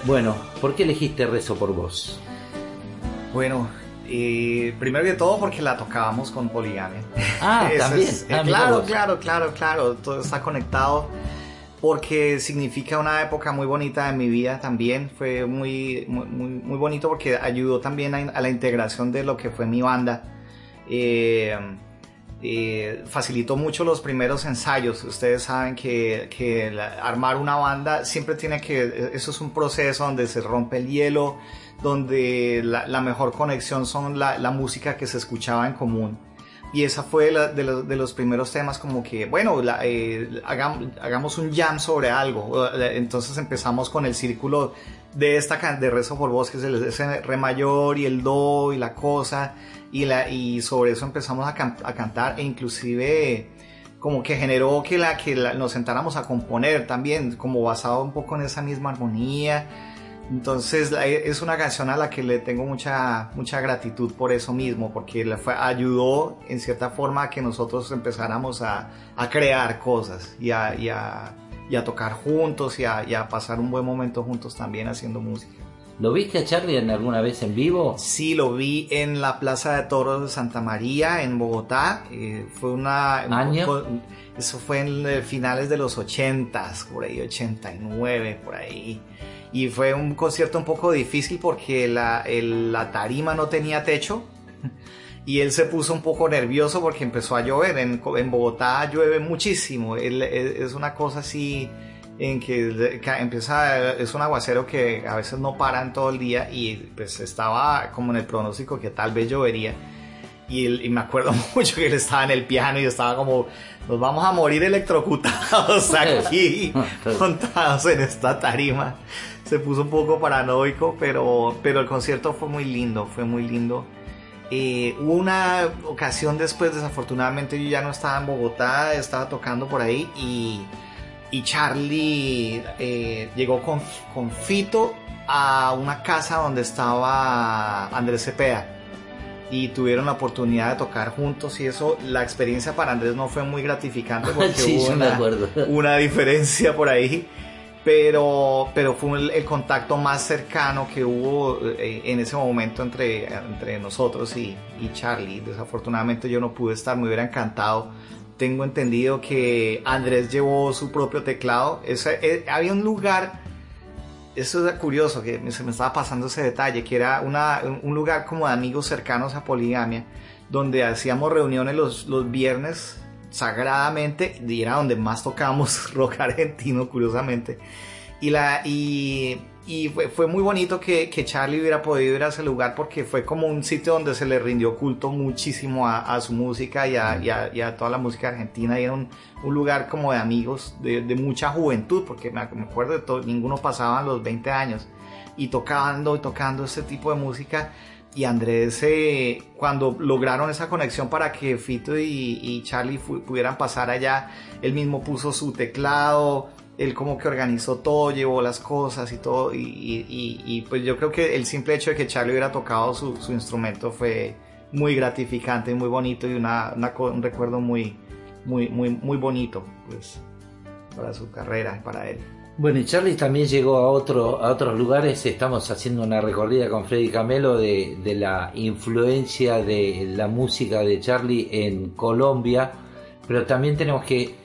Bueno, ¿por qué elegiste Rezo por Vos? Bueno, primero que todo porque la tocábamos con Poligamia. Ah, también. Es, claro. Todo está conectado porque significa una época muy bonita en mi vida también. Fue muy bonito porque ayudó también a la integración de lo que fue mi banda. Facilitó mucho los primeros ensayos. Ustedes saben que armar una banda siempre tiene que... Eso es un proceso donde se rompe el hielo, donde la mejor conexión son la música que se escuchaba en común. Y esa fue de los primeros temas, como que, bueno, hagamos un jam sobre algo. Entonces empezamos con el círculo de esta de Rezo por Vos, que es el re mayor y el do y la cosa. Y sobre eso empezamos a cantar, e inclusive como que generó que nos sentáramos a componer también, como basado un poco en esa misma armonía. Entonces es una canción a la que le tengo mucha gratitud por eso mismo, porque ayudó en cierta forma a que nosotros empezáramos a crear cosas y a tocar juntos y a pasar un buen momento juntos también haciendo música. ¿Lo viste a Charly alguna vez en vivo? Sí, lo vi en la Plaza de Toros de Santa María, en Bogotá. Fue ¿Año? Eso fue en finales de los 80s, por ahí, 89, por ahí. Y fue un concierto un poco difícil porque la tarima no tenía techo. Y él se puso un poco nervioso porque empezó a llover. En Bogotá llueve muchísimo. Es una cosa así... en que empieza, es un aguacero que a veces no paran todo el día, y pues estaba como en el pronóstico que tal vez llovería, y me acuerdo mucho que él estaba en el piano y estaba como, nos vamos a morir electrocutados aquí, montados en esta tarima. Se puso un poco paranoico, pero el concierto fue muy lindo, Hubo una ocasión después, desafortunadamente yo ya no estaba en Bogotá, estaba tocando por ahí, y Charly llegó con Fito a una casa donde estaba Andrés Cepeda, y tuvieron la oportunidad de tocar juntos, y eso, la experiencia para Andrés no fue muy gratificante porque sí, hubo una diferencia por ahí, pero fue el contacto más cercano que hubo en ese momento entre nosotros y Charly. Desafortunadamente yo no pude estar, me hubiera encantado. Tengo entendido que Andrés llevó su propio teclado. Había un lugar, eso es curioso, que se me estaba pasando ese detalle, que era un lugar como de amigos cercanos a Poligamia, donde hacíamos reuniones los viernes sagradamente, y era donde más tocábamos rock argentino, curiosamente. Y fue muy bonito que Charly hubiera podido ir a ese lugar, porque fue como un sitio donde se le rindió culto muchísimo a su música y a toda la música argentina, y era un lugar como de amigos de mucha juventud, porque me acuerdo de todo, ninguno pasaba los 20 años, y tocando ese tipo de música. Y Andrés, cuando lograron esa conexión para que Fito y Charly pudieran pasar allá, él mismo puso su teclado. Él como que organizó todo, llevó las cosas y todo, y pues yo creo que el simple hecho de que Charly hubiera tocado su instrumento fue muy gratificante, muy bonito, y un recuerdo muy bonito, pues, para su carrera y para él. Bueno, y Charly también llegó a otros lugares. Estamos haciendo una recorrida con Freddy Camelo de la influencia de la música de Charly en Colombia, pero también tenemos que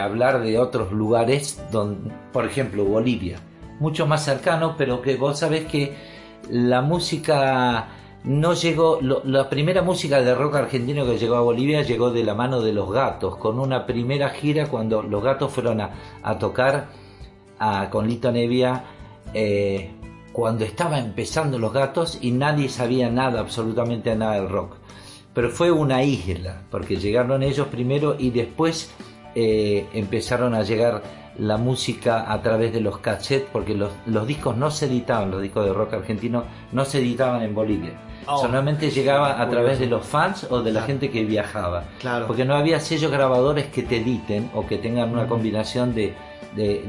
hablar de otros lugares, donde, por ejemplo, Bolivia, mucho más cercano, pero que vos sabés que la música no llegó, la primera música de rock argentino que llegó a Bolivia llegó de la mano de Los Gatos, con una primera gira cuando Los Gatos fueron a tocar con Lito Nebbia, cuando estaba empezando Los Gatos y nadie sabía nada, absolutamente nada del rock, pero fue una isla, porque llegaron ellos primero y después empezaron a llegar la música a través de los cassettes, porque los discos no se editaban, los discos de rock argentino no se editaban en Bolivia, solamente llegaba a través de los fans o de la gente que viajaba, porque no había sellos grabadores que te editen o que tengan una combinación de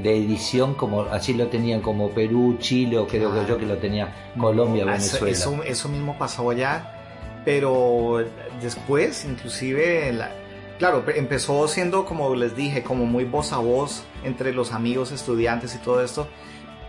edición, como así lo tenían como Perú, Chile, o creo que yo que lo tenía Colombia, Venezuela. Eso mismo pasó allá, pero después inclusive claro, empezó siendo, como les dije, como muy voz a voz entre los amigos, estudiantes y todo esto,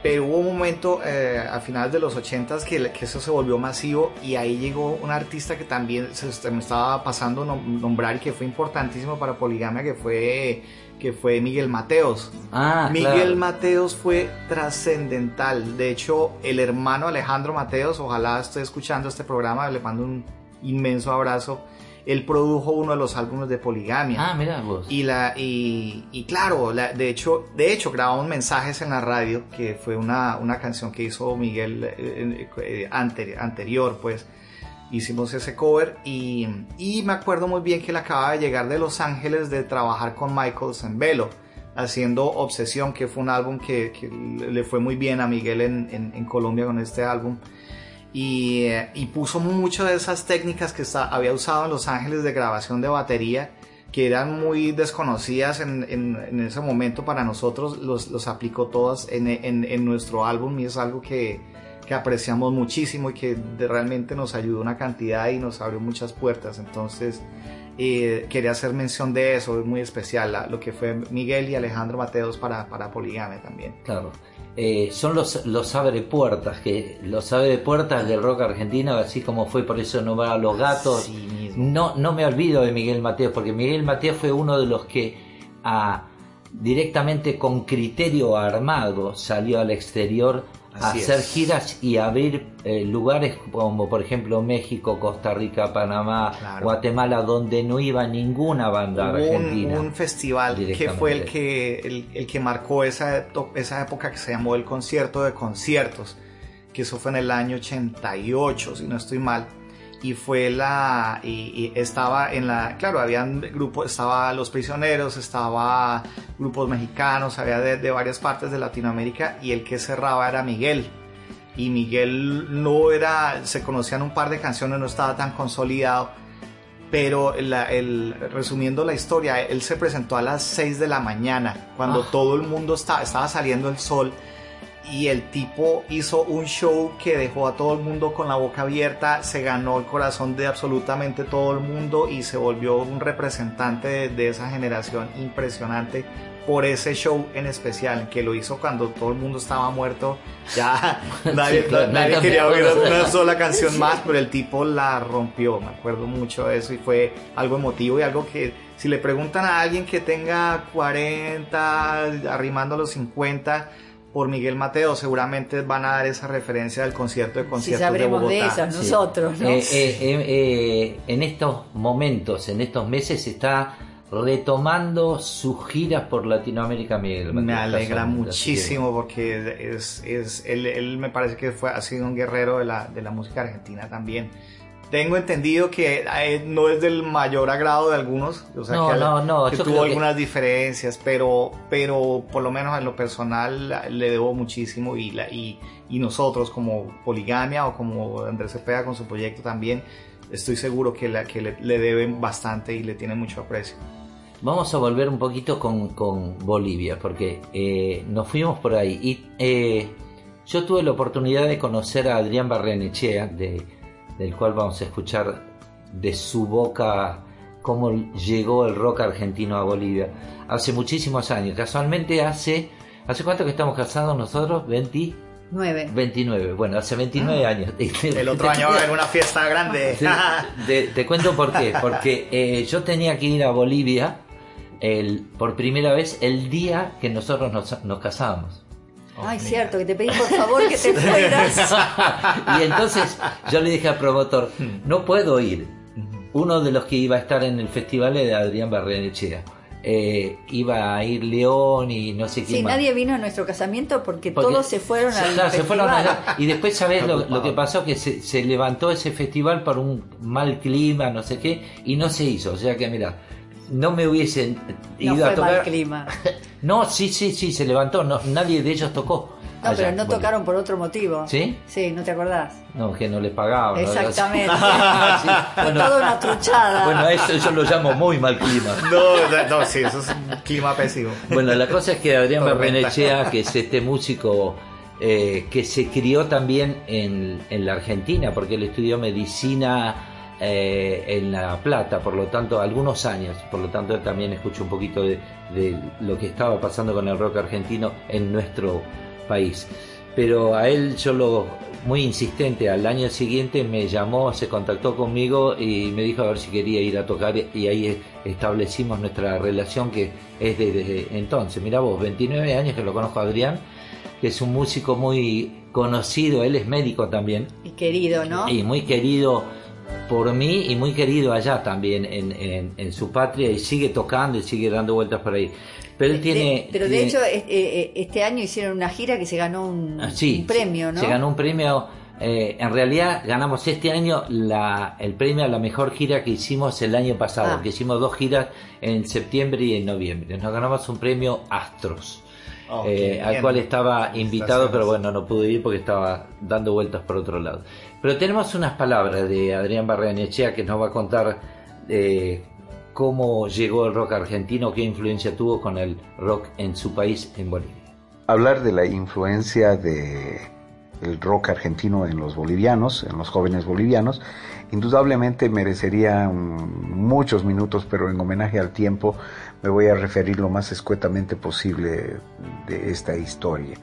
Pero hubo un momento a finales de los 80s que eso se volvió masivo, y ahí llegó un artista que también se me estaba pasando nombrar y que fue importantísimo para Poligamia, que fue Miguel Mateos. Ah, Miguel, claro. Mateos fue trascendental. De hecho, el hermano Alejandro Mateos, ojalá esté escuchando este programa, le mando un inmenso abrazo. Él produjo uno de los álbumes de Poligamia. Ah, mira vos. Y claro, de hecho grabamos Mensajes en la Radio, que fue una canción que hizo Miguel anterior, pues. Hicimos ese cover y me acuerdo muy bien que él acababa de llegar de Los Ángeles de trabajar con Michael Zambello, haciendo Obsesión, que fue un álbum que le fue muy bien a Miguel en Colombia con este álbum. Y puso muchas de esas técnicas que había usado en Los Ángeles de grabación de batería, que eran muy desconocidas en ese momento para nosotros, los aplicó todas en nuestro álbum, y es algo que apreciamos muchísimo y que realmente nos ayudó una cantidad y nos abrió muchas puertas. Entonces quería hacer mención de eso, es muy especial lo que fue Miguel y Alejandro Mateos para Poligamia también. Claro. Son los abrepuertas, del rock argentino, así como fue, por eso nombrar a Los Gatos. Sí, no me olvido de Miguel Mateos, porque Miguel Mateos fue uno de los que directamente con criterio armado salió al exterior a hacer giras y abrir lugares como por ejemplo México, Costa Rica, Panamá, claro. Guatemala, donde no iba ninguna banda argentina. Un festival que fue el que marcó esa época, que se llamó el Concierto de Conciertos, que eso fue en el año 88, si no estoy mal, y fue y estaba claro, habían grupos, estaba Los Prisioneros, estaba grupos mexicanos, había de varias partes de Latinoamérica, y el que cerraba era Miguel. Y Miguel se conocían un par de canciones, no estaba tan consolidado, pero resumiendo la historia, él se presentó a las 6 de la mañana, cuando todo el mundo estaba saliendo el sol. Y el tipo hizo un show que dejó a todo el mundo con la boca abierta, se ganó el corazón de absolutamente todo el mundo y se volvió un representante de esa generación impresionante por ese show en especial, que lo hizo cuando todo el mundo estaba muerto, ya nadie quería oír una sola canción más, pero el tipo la rompió. Me acuerdo mucho de eso y fue algo emotivo y algo que, si le preguntan a alguien que tenga 40, arrimando a los 50... por Miguel Mateos, seguramente van a dar esa referencia del Concierto de Conciertos de Bogotá. Sí, sabremos de eso nosotros, ¿no? En estos momentos, en estos meses, está retomando sus giras por Latinoamérica Miguel Mateos. Me alegra muchísimo porque él me parece que ha sido un guerrero de la música argentina también. Tengo entendido que no es del mayor agrado de algunos, o sea, que tuvo algunas diferencias, pero por lo menos en lo personal le debo muchísimo, y nosotros como Poligamia o como Andrés Cepeda con su proyecto también, estoy seguro que le deben bastante y le tienen mucho aprecio. Vamos a volver un poquito con Bolivia, porque nos fuimos por ahí, y yo tuve la oportunidad de conocer a Adrián Barrenechea, del cual vamos a escuchar de su boca cómo llegó el rock argentino a Bolivia hace muchísimos años. Casualmente ¿hace cuánto que estamos casados nosotros? 29. Bueno, hace 29 años. El otro año en una fiesta grande. Te cuento por qué. Porque yo tenía que ir a Bolivia por primera vez el día que nosotros nos casábamos. Ay, cierto, que te pedí por favor que te fueras. Y entonces yo le dije al promotor, no puedo ir. Uno de los que iba a estar en el festival era Adrián Barrenechea. Iba a ir León y no sé quién más. Sí, nadie vino a nuestro casamiento porque todos se fueron al festival. Y después, ¿sabes lo que pasó? Que se levantó ese festival por un mal clima, no sé qué, y no se hizo. O sea que, mira, no me hubiesen ido a tocar. Mal clima. No, sí, se levantó, nadie de ellos tocó. No, allá, pero no tocaron por otro motivo. ¿Sí? Sí, ¿no te acordás? No, que no les pagaban. Exactamente. Sí. Bueno, toda una truchada. Bueno, eso yo lo llamo muy mal clima. No, sí, eso es un clima pésimo. Bueno, la cosa es que Adrián Barrenechea, que es este músico que se crió también en la Argentina, porque él estudió medicina en La Plata, por lo tanto algunos años, por lo tanto también escucho un poquito de lo que estaba pasando con el rock argentino en nuestro país. pero a él yo lo, muy insistente, al año siguiente me llamó, se contactó conmigo y me dijo a ver si quería ir a tocar, y ahí establecimos nuestra relación, que es desde entonces. Mirá vos, 29 años que lo conozco a Adrián, que es un músico muy conocido, él es médico también. Y querido, ¿no? Y muy querido por mí y muy querido allá también en su patria, y sigue tocando y sigue dando vueltas por ahí. Pero él tiene... Pero de hecho este año hicieron una gira que se ganó un premio, ¿no? Se ganó un premio, en realidad ganamos este año el premio a la mejor gira que hicimos el año pasado, que hicimos dos giras en septiembre y en noviembre. Nos ganamos un premio Astros. Al cual estaba invitado, pero bueno, no pude ir porque estaba dando vueltas por otro lado. Pero tenemos unas palabras de Adrián Barrenechea, que nos va a contar cómo llegó el rock argentino, qué influencia tuvo con el rock en su país, en Bolivia. Hablar de la influencia del rock argentino en los bolivianos, en los jóvenes bolivianos, indudablemente merecería muchos minutos, pero en homenaje al tiempo me voy a referir lo más escuetamente posible de esta historia.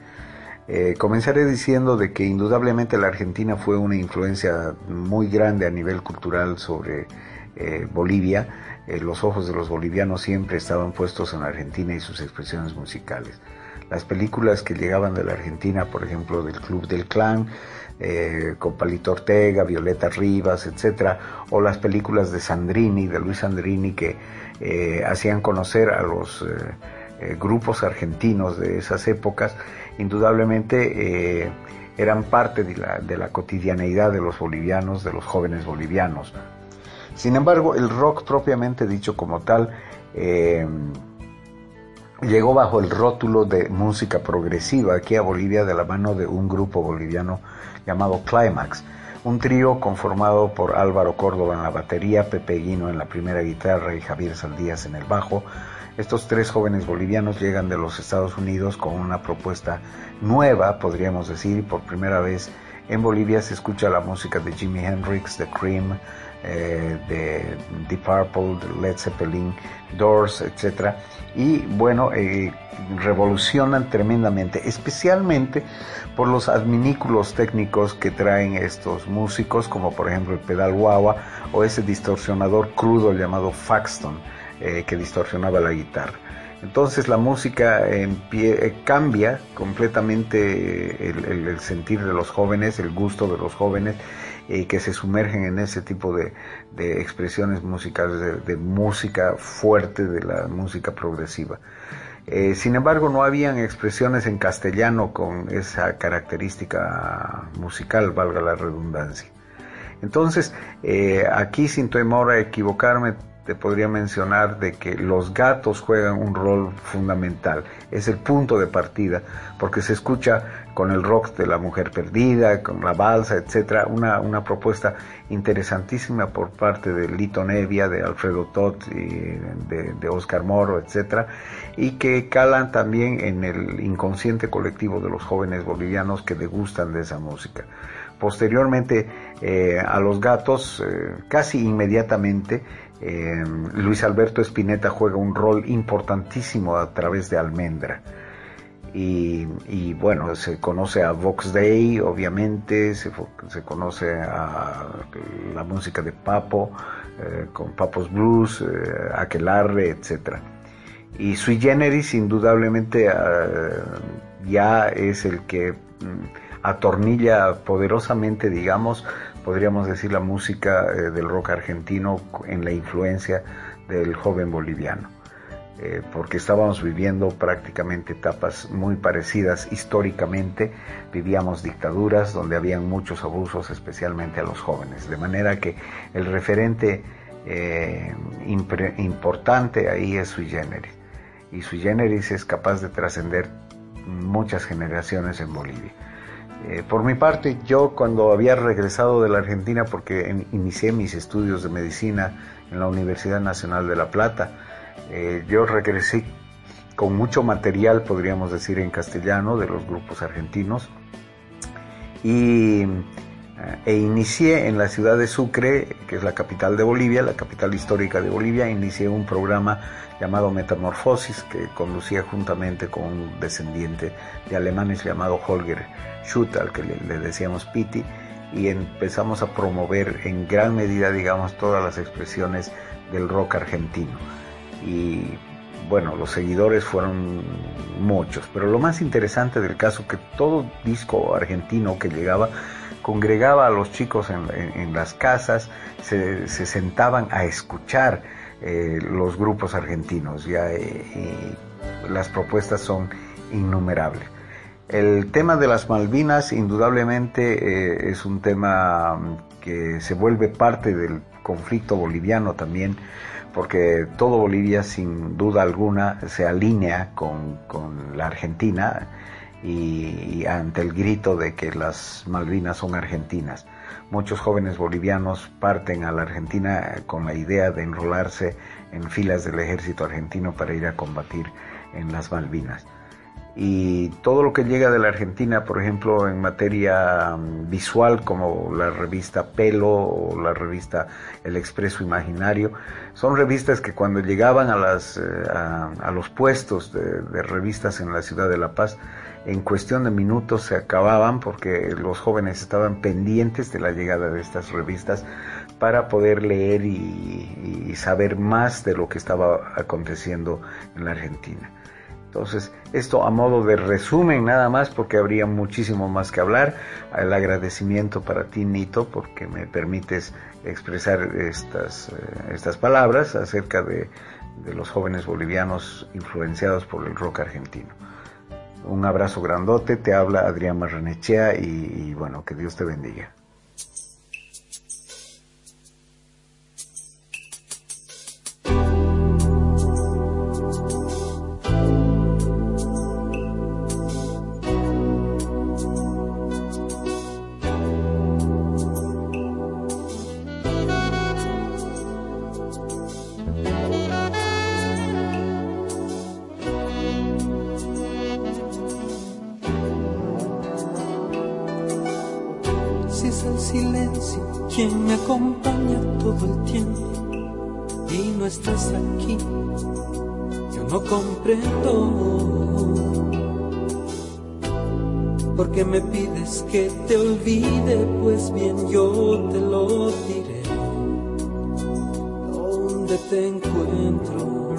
Comenzaré diciendo de que indudablemente la Argentina fue una influencia muy grande a nivel cultural sobre Bolivia. Los ojos de los bolivianos siempre estaban puestos en la Argentina y sus expresiones musicales. Las películas que llegaban de la Argentina, por ejemplo, del Club del Clan, con Palito Ortega, Violeta Rivas, etcétera, o las películas de Sandrini, de Luis Sandrini, que hacían conocer a los grupos argentinos de esas épocas, indudablemente eran parte de la cotidianeidad de los bolivianos, de los jóvenes bolivianos. Sin embargo, el rock propiamente dicho como tal llegó bajo el rótulo de música progresiva aquí a Bolivia de la mano de un grupo boliviano llamado Climax, un trío conformado por Álvaro Córdoba en la batería, Pepe Guino en la primera guitarra y Javier Saldías en el bajo. Estos tres jóvenes bolivianos llegan de los Estados Unidos con una propuesta nueva, podríamos decir. Por primera vez en Bolivia se escucha la música de Jimi Hendrix, de Cream, de Deep Purple, de Led Zeppelin, Doors, etcétera, y bueno, revolucionan tremendamente, especialmente por los adminículos técnicos que traen estos músicos, como por ejemplo el pedal wah-wah o ese distorsionador crudo llamado Faxton, que distorsionaba la guitarra. Entonces la música cambia completamente el sentir de los jóvenes, el gusto de los jóvenes, que se sumergen en ese tipo de expresiones musicales, de música fuerte, de la música progresiva. Sin embargo, no habían expresiones en castellano con esa característica musical, valga la redundancia. Entonces, aquí, sin temor a equivocarme, te podría mencionar de que Los Gatos juegan un rol fundamental, es el punto de partida, porque se escucha con el rock de La Mujer Perdida, con La Balsa, etcétera, una propuesta interesantísima por parte de Lito Nebbia, de Alfredo Toth, de Oscar Moro, etcétera, y que calan también en el inconsciente colectivo de los jóvenes bolivianos que degustan de esa música. Posteriormente a Los Gatos, casi inmediatamente, Luis Alberto Spinetta juega un rol importantísimo a través de Almendra, y bueno, se conoce a Vox Day, obviamente se conoce a la música de Papo, con Papo's Blues, Aquelarre, etc. Y Sui Generis indudablemente ya es el que atornilla poderosamente, digamos, podríamos decir, la música del rock argentino en la influencia del joven boliviano, porque estábamos viviendo prácticamente etapas muy parecidas históricamente. Vivíamos dictaduras donde habían muchos abusos, especialmente a los jóvenes, de manera que el referente importante ahí es Sui Generis, y Sui Generis es capaz de trascender muchas generaciones en Bolivia. Por mi parte, yo cuando había regresado de la Argentina, porque inicié mis estudios de medicina en la Universidad Nacional de La Plata, yo regresé con mucho material, podríamos decir, en castellano de los grupos argentinos, y e inicié en la ciudad de Sucre, que es la capital de Bolivia, la capital histórica de Bolivia, inicié un programa llamado Metamorfosis, que conducía juntamente con un descendiente de alemanes llamado Holger Schutt, al que le decíamos Piti, y empezamos a promover en gran medida, digamos, todas las expresiones del rock argentino. Y bueno, los seguidores fueron muchos, pero lo más interesante del caso, que todo disco argentino que llegaba congregaba a los chicos en las casas, se sentaban a escuchar los grupos argentinos, y las propuestas son innumerables. El tema de las Malvinas indudablemente es un tema que se vuelve parte del conflicto boliviano también, porque todo Bolivia sin duda alguna se alinea con la Argentina y ante el grito de que las Malvinas son argentinas. Muchos jóvenes bolivianos parten a la Argentina con la idea de enrolarse en filas del ejército argentino para ir a combatir en las Malvinas. Y todo lo que llega de la Argentina, por ejemplo, en materia visual, como la revista Pelo o la revista El Expreso Imaginario, son revistas que cuando llegaban a los puestos de revistas en la ciudad de La Paz, en cuestión de minutos se acababan, porque los jóvenes estaban pendientes de la llegada de estas revistas para poder leer y saber más de lo que estaba aconteciendo en la Argentina. Entonces, esto a modo de resumen nada más, porque habría muchísimo más que hablar. El agradecimiento para ti, Nito, porque me permites expresar estas palabras acerca de los jóvenes bolivianos influenciados por el rock argentino. Un abrazo grandote, te habla Adrián Marrenechea y bueno, que Dios te bendiga. Porque me pides que te olvide, pues bien yo te lo diré. ¿Dónde te encuentro?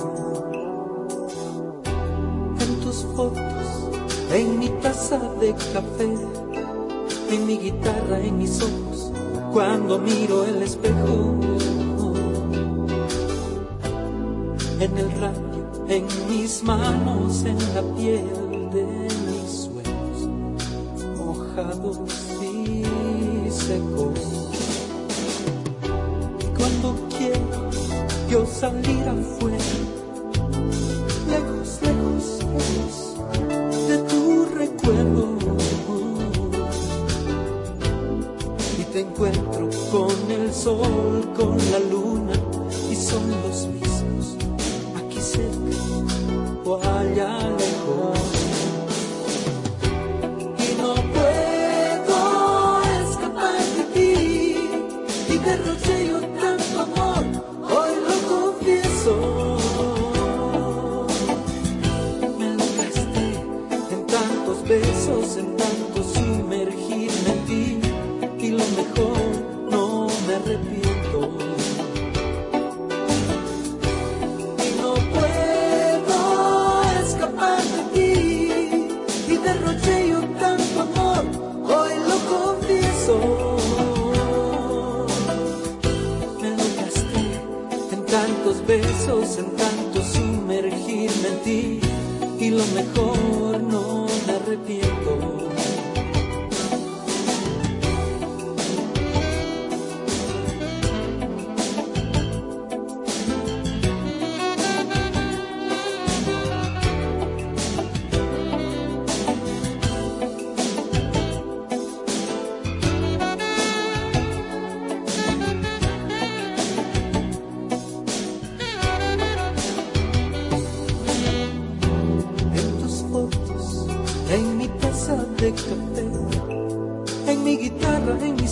En tus fotos, en mi taza de café, en mi guitarra, en mis ojos, cuando miro el espejo, en el rato, en mis manos, en la piel de mis sueños, mojados y secos. Y cuando quiero yo salir afuera, lejos, lejos, lejos de tu recuerdo, y te encuentro con el sol, con la luna, y son los míos.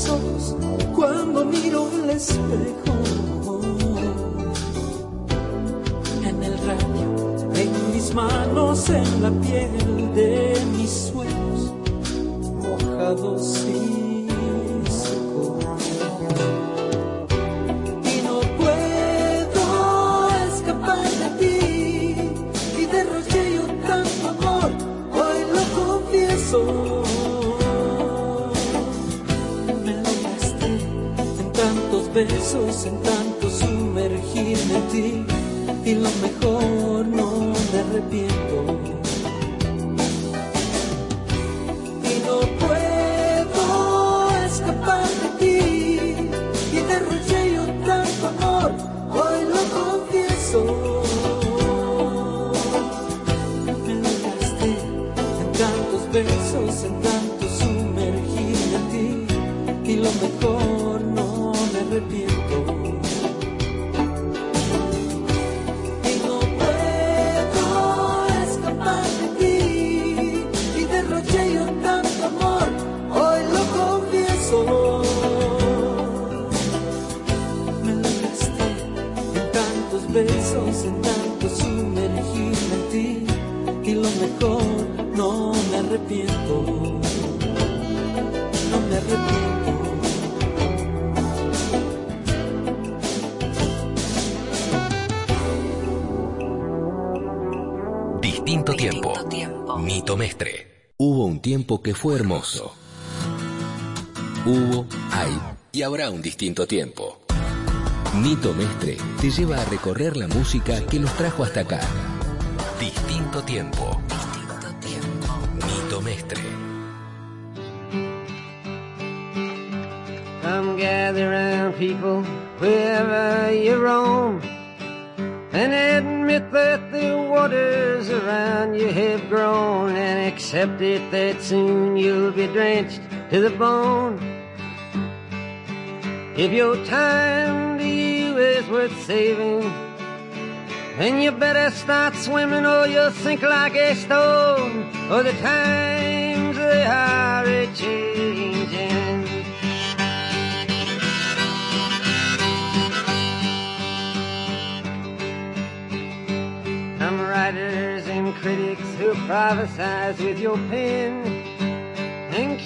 besos cuando miro el espejo. En el radio, en mis manos, en la piel de mis sueños, mojados y secos. Y no puedo escapar de ti y de Rogelio tanto amor, hoy lo confieso. Besos en tanto sumergirme en ti, y lo mejor no me arrepiento. Y no puedo escapar de ti y de Rogelio tanto amor, hoy lo confieso. Me olvidaste en tantos besos, en tanto sumergirme en ti, y lo mejor en tanto sumergirme en ti, y lo mejor no me arrepiento, no me arrepiento. Distinto tiempo. Nito Mestre. Hubo un tiempo que fue hermoso. Hubo, hay y habrá un distinto tiempo. Nito Mestre te lleva a recorrer la música que nos trajo hasta acá. Distinto tiempo. Distinto tiempo. Nito Mestre. Come gather round, people, wherever you roam, and admit that the waters around you have grown, and accept it that soon you'll be drenched to the bone. If your time to you is worth saving, then you better start swimming or you'll sink like a stone. Or the times, they are a-changing. Some writers and critics who prophesize with your pen, and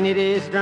It is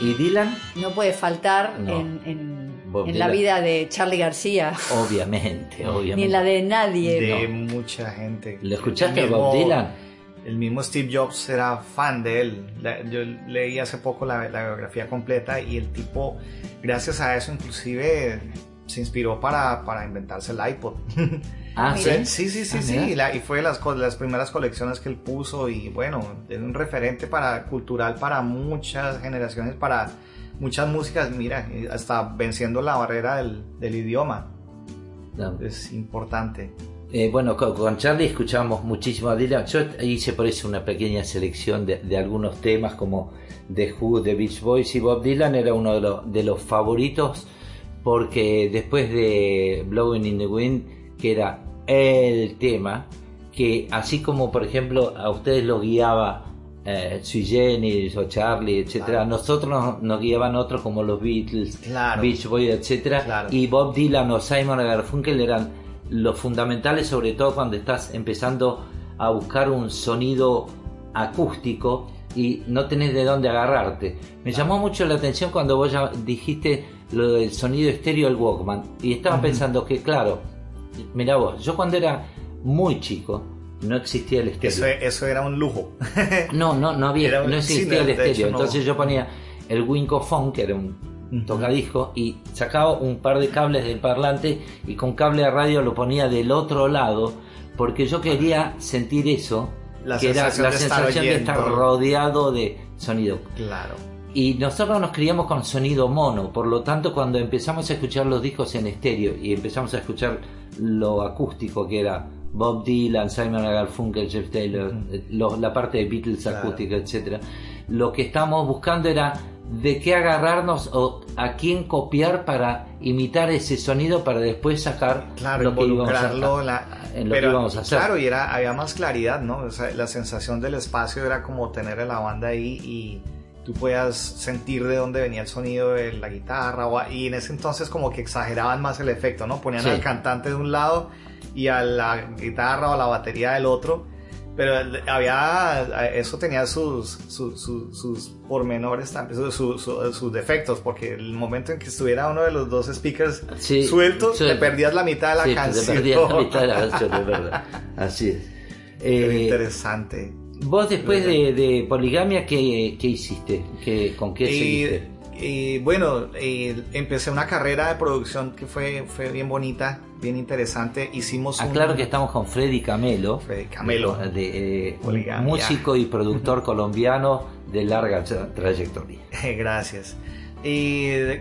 ¿Y Dylan? No puede faltar en la vida de Charly García. Obviamente. Ni en la de nadie. Mucha gente. ¿Lo escuchaste a Bob Dylan? El mismo Steve Jobs era fan de él. Yo leí hace poco la biografía completa y el tipo, gracias a eso, inclusive se inspiró para inventarse el iPod. Ah, sí. Sí. Y fue las primeras colecciones que él puso. Y bueno, es un referente cultural para muchas generaciones, para muchas músicas. Mira, hasta venciendo la barrera del idioma. No. Es importante. Bueno, con Charly escuchábamos muchísimo a Dylan. Yo hice por eso una pequeña selección de algunos temas como The Who, The Beach Boys, y Bob Dylan era uno de los favoritos, porque después de Blowing in the Wind, que era el tema que, así como por ejemplo a ustedes los guiaba Sui Generis o Charly, etcétera, claro, nosotros nos guiaban otros como los Beatles, claro, Beach Boys, etcétera, claro, y Bob Dylan o Simon Garfunkel eran los fundamentales, sobre todo cuando estás empezando a buscar un sonido acústico y no tenés de dónde agarrarte. Me llamó mucho la atención cuando vos ya dijiste lo del sonido estéreo del Walkman, y estaba pensando que, claro, mirá vos, yo cuando era muy chico no existía el estéreo. Eso era un lujo. No existía el estéreo. Entonces yo ponía el Wincophone, que era un tocadisco, y sacaba un par de cables del parlante y con cable de radio lo ponía del otro lado, porque yo quería sentir eso, que era la sensación de estar rodeado de sonido. Claro. Y nosotros nos criamos con sonido mono, por lo tanto cuando empezamos a escuchar los discos en estéreo y empezamos a escuchar lo acústico, que era Bob Dylan, Simon Garfunkel, Jeff Taylor, la parte de Beatles, claro, acústica, etcétera, lo que estábamos buscando era de qué agarrarnos o a quién copiar para imitar ese sonido, para después sacar, claro, lo que íbamos a hacer. Claro, y había más claridad, ¿no? O sea, la sensación del espacio era como tener a la banda ahí y tú podías sentir de dónde venía el sonido de la guitarra, y en ese entonces como que exageraban más el efecto, ¿no? Ponían al cantante de un lado y a la guitarra o a la batería del otro. Pero eso tenía sus pormenores también, sus defectos, porque el momento en que estuviera uno de los dos speakers sueltos, te perdías la mitad de la canción. Te perdías la mitad de la canción, de verdad. Así es. Interesante. Vos, después de Poligamia, ¿qué hiciste? ¿Con qué seguiste? Empecé una carrera de producción que fue bien bonita, bien interesante. Hicimos Aclaro que estamos con Freddy Camelo. Freddy Camelo, músico y productor colombiano de larga trayectoria. Gracias.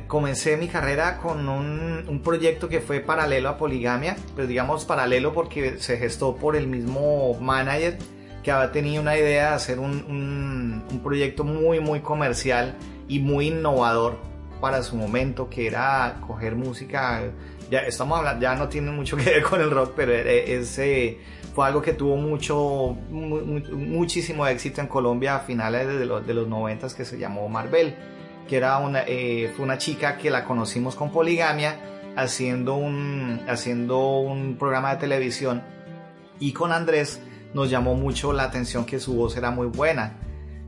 Comencé mi carrera con un proyecto que fue paralelo a Poligamia, pues digamos paralelo porque se gestó por el mismo manager, que había tenido una idea de hacer un proyecto muy, muy comercial y muy innovador para su momento, que era coger música. Ya no tiene mucho que ver con el rock, pero fue algo que tuvo muchísimo éxito en Colombia a finales de los 90, que se llamó Marbelle, que era fue una chica que la conocimos con Poligamia haciendo un programa de televisión, y con Andrés nos llamó mucho la atención que su voz era muy buena.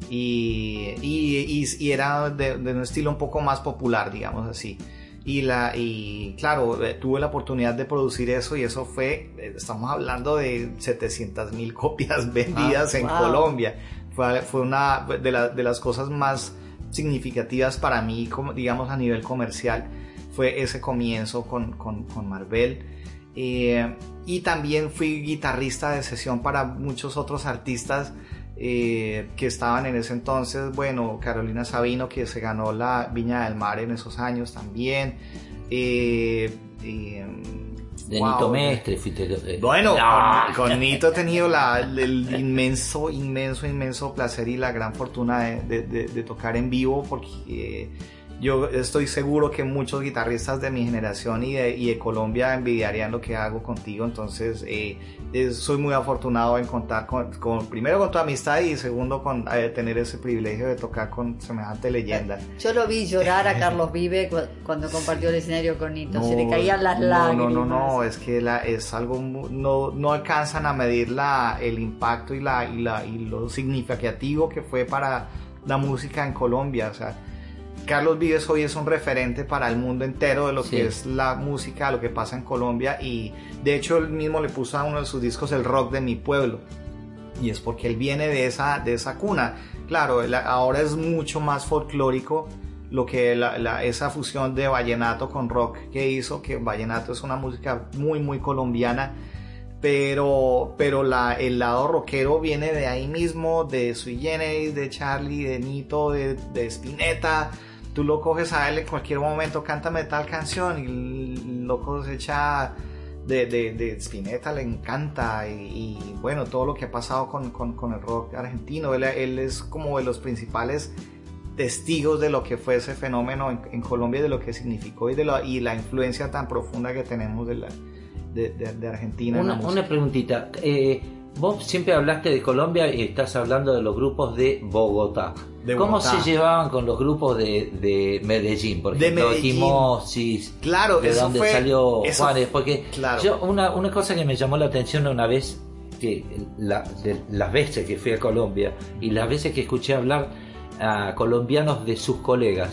Y era de un estilo un poco más popular, digamos así, y claro, tuve la oportunidad de producir eso, y eso fue, estamos hablando de 700.000 copias vendidas en Colombia. Fue una de las cosas más significativas para mí, digamos, a nivel comercial, fue ese comienzo con Marbelle. Y también fui guitarrista de sesión para muchos otros artistas que estaban en ese entonces. Bueno, Carolina Sabino, que se ganó la Viña del Mar en esos años también. Nito Mestre, bueno, con Nito he tenido el inmenso placer y la gran fortuna de tocar en vivo, porque Yo estoy seguro que muchos guitarristas de mi generación y de Colombia envidiarían lo que hago contigo. Entonces soy muy afortunado en contar primero con tu amistad y segundo con tener ese privilegio de tocar con semejante leyenda. Yo lo vi llorar a Carlos Vives cuando compartió el escenario con Nito, no, se le caían las lágrimas. No, es que es algo, no alcanzan a medir el impacto y lo significativo que fue para la música en Colombia. O sea, Carlos Vives hoy es un referente para el mundo entero de lo que es la música, lo que pasa en Colombia, y de hecho él mismo le puso a uno de sus discos El Rock de Mi Pueblo, y es porque él viene de esa cuna. Claro, ahora es mucho más folclórico lo que esa fusión de vallenato con rock que hizo, que vallenato es una música muy muy colombiana, pero el lado rockero viene de ahí mismo, de Sui Generis, de Charly, de Nito, de Spinetta. Tú lo coges a él en cualquier momento, cántame tal canción, y el loco se echa de Spinetta, le encanta, y bueno, todo lo que ha pasado con el rock argentino. Él es como de los principales testigos de lo que fue ese fenómeno en Colombia, de lo que significó y la influencia tan profunda que tenemos de Argentina. Una preguntita, vos siempre hablaste de Colombia y estás hablando de los grupos de Bogotá. ¿Cómo se llevaban con los grupos de Medellín? Por ejemplo, de Medellín. Quimosis, claro, de dónde salió Juárez. Porque yo, una cosa que me llamó la atención una vez, que las veces que fui a Colombia y las veces que escuché hablar a colombianos de sus colegas,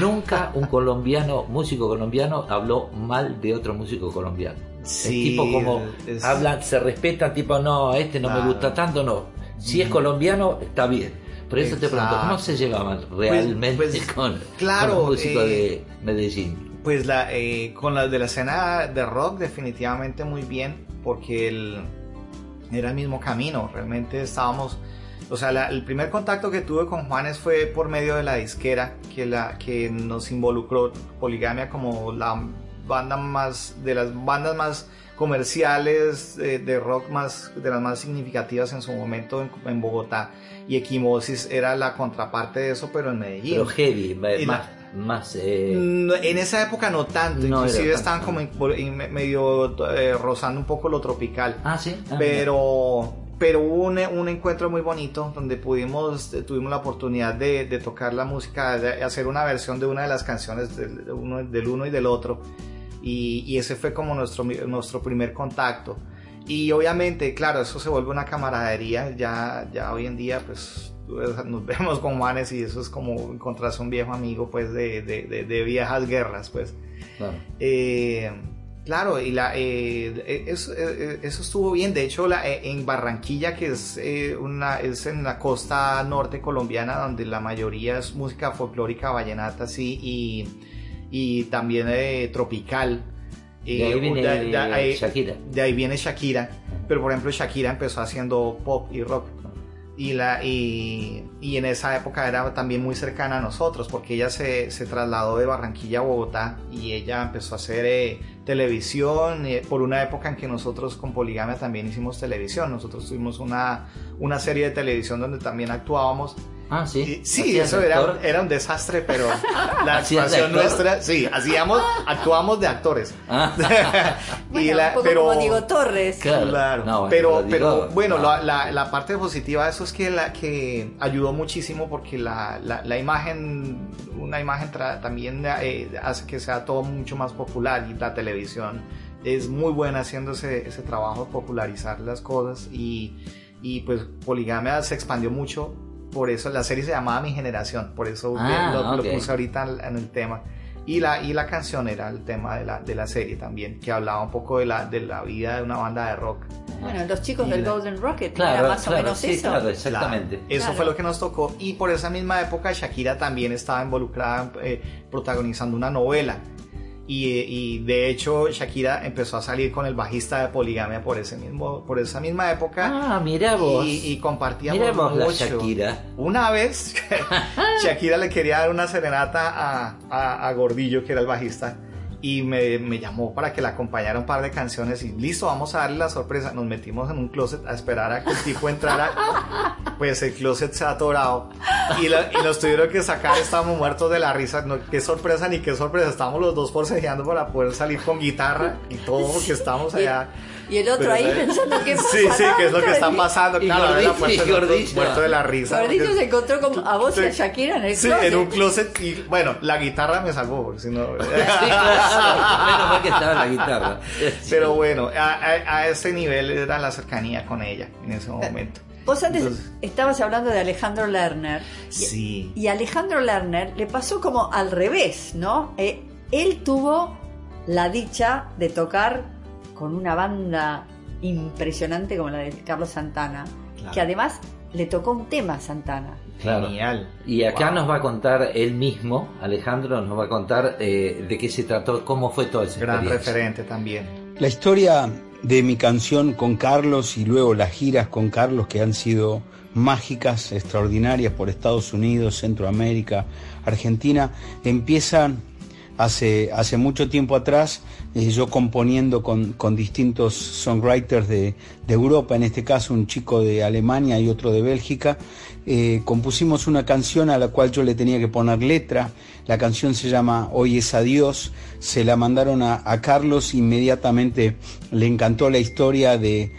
nunca un colombiano, músico colombiano, habló mal de otro músico colombiano. Sí, tipo como hablan, se respetan, tipo no, claro, me gusta tanto, no. Si es colombiano, está bien. Por eso te pregunto, ¿cómo se llevaban realmente con los músicos de Medellín? Pues con las de la escena de rock, definitivamente muy bien, porque era el mismo camino. Realmente estábamos... O sea, el primer contacto que tuve con Juanes fue por medio de la disquera que nos involucró, Poligamia, como de las bandas más comerciales de rock, de las más significativas en su momento en Bogotá. Y Equimosis era la contraparte de eso, pero en Medellín. Pero heavy, más en esa época no tanto, no inclusive estaban como medio rozando un poco lo tropical. Ah, sí. Ah, pero hubo un encuentro muy bonito donde tuvimos la oportunidad de tocar la música, de hacer una versión de una de las canciones del uno y del otro, y ese fue como nuestro primer contacto. Y obviamente, claro, eso se vuelve una camaradería, ya hoy en día pues nos vemos con Juanes y eso es como encontrarse un viejo amigo pues de viejas guerras pues. Claro. Claro, y eso estuvo bien. De hecho, en Barranquilla, que es en la costa norte colombiana, donde la mayoría es música folclórica, vallenata, sí, y también tropical. De ahí viene Shakira. De ahí viene Shakira. Pero, por ejemplo, Shakira empezó haciendo pop y rock. Y en esa época era también muy cercana a nosotros, porque ella se trasladó de Barranquilla a Bogotá y ella empezó a hacer televisión, por una época en que nosotros con Poligamia también hicimos televisión. Nosotros tuvimos una serie de televisión donde también actuábamos. Ah, sí. Sí, eso era un desastre, pero la actuación nuestra, sí, actuamos de actores. Bueno, pero como Diego Torres. Claro. No, pero bueno, la parte positiva de eso es que que ayudó muchísimo, porque la imagen, una imagen también hace que sea todo mucho más popular, y la televisión es muy buena haciendo ese trabajo de popularizar las cosas, y pues Poligamia se expandió mucho. Por eso la serie se llamaba Mi Generación, por eso lo puse ahorita en el tema. Y la canción era el tema de la serie también, que hablaba un poco de la vida de una banda de rock. Bueno, los chicos del Golden Rocket, claro, era más o menos eso. Claro, exactamente. Eso fue lo que nos tocó. Y por esa misma época Shakira también estaba involucrada, protagonizando una novela. Y de hecho Shakira empezó a salir con el bajista de Poligamia por esa misma época. Ah, mira vos. Y compartíamos mucho. Shakira. Una vez Shakira le quería dar una serenata a Gordillo, que era el bajista, y me llamó para que la acompañara un par de canciones y listo, vamos a darle la sorpresa. Nos metimos en un closet a esperar a que el tipo entrara. Pues el closet se ha atorado y los tuvieron que sacar. Estábamos muertos de la risa. No, qué sorpresa ni qué sorpresa. Estábamos los dos forcejeando para poder salir con guitarra y todo, porque estábamos allá. Y el otro ahí pensando que qué es lo que está pasando. Y claro, Gordillo, muerto de la risa. Gordillo se encontró con a vos y a Shakira en el closet. Sí, en un closet. Y bueno, la guitarra me salvó, porque si no... Sí, claro, menos mal que estaba la guitarra. Pero bueno, a ese nivel era la cercanía con ella en ese momento. Vos antes estabas hablando de Alejandro Lerner. Sí. Y a Alejandro Lerner le pasó como al revés, ¿no? Él tuvo la dicha de tocar con una banda impresionante como la de Carlos Santana, claro, que además le tocó un tema a Santana. Claro. Genial. Y acá nos va a contar él mismo, Alejandro, nos va a contar de qué se trató, cómo fue todo ese gran referente también. La historia de mi canción con Carlos y luego las giras con Carlos, que han sido mágicas, extraordinarias, por Estados Unidos, Centroamérica, Argentina, empiezan hace mucho tiempo atrás, yo componiendo con distintos songwriters de Europa, en este caso un chico de Alemania y otro de Bélgica, compusimos una canción a la cual yo le tenía que poner letra. La canción se llama Hoy es Adiós, se la mandaron a Carlos, inmediatamente le encantó la historia de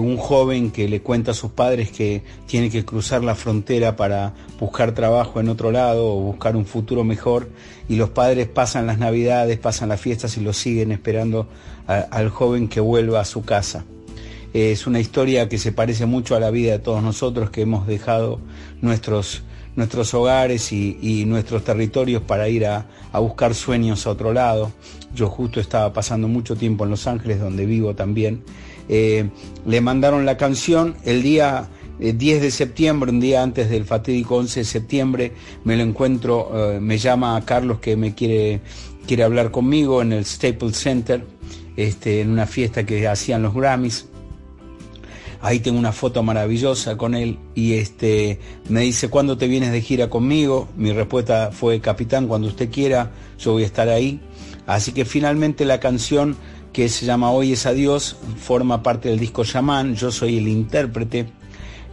un joven que le cuenta a sus padres que tiene que cruzar la frontera para buscar trabajo en otro lado o buscar un futuro mejor, y los padres pasan las navidades, pasan las fiestas y lo siguen esperando al joven que vuelva a su casa. Es una historia que se parece mucho a la vida de todos nosotros que hemos dejado nuestros hogares y nuestros territorios para ir a buscar sueños a otro lado. Yo justo estaba pasando mucho tiempo en Los Ángeles, donde vivo también. Le mandaron la canción el día 10 de septiembre, un día antes del fatídico 11 de septiembre, me lo encuentro, me llama a Carlos que me quiere hablar conmigo en el Staples Center, en una fiesta que hacían los Grammys. Ahí tengo una foto maravillosa con él y me dice, ¿cuándo te vienes de gira conmigo? Mi respuesta fue, capitán, cuando usted quiera, yo voy a estar ahí. Así que finalmente la canción que se llama Hoy es Adiós forma parte del disco Shaman, yo soy el intérprete.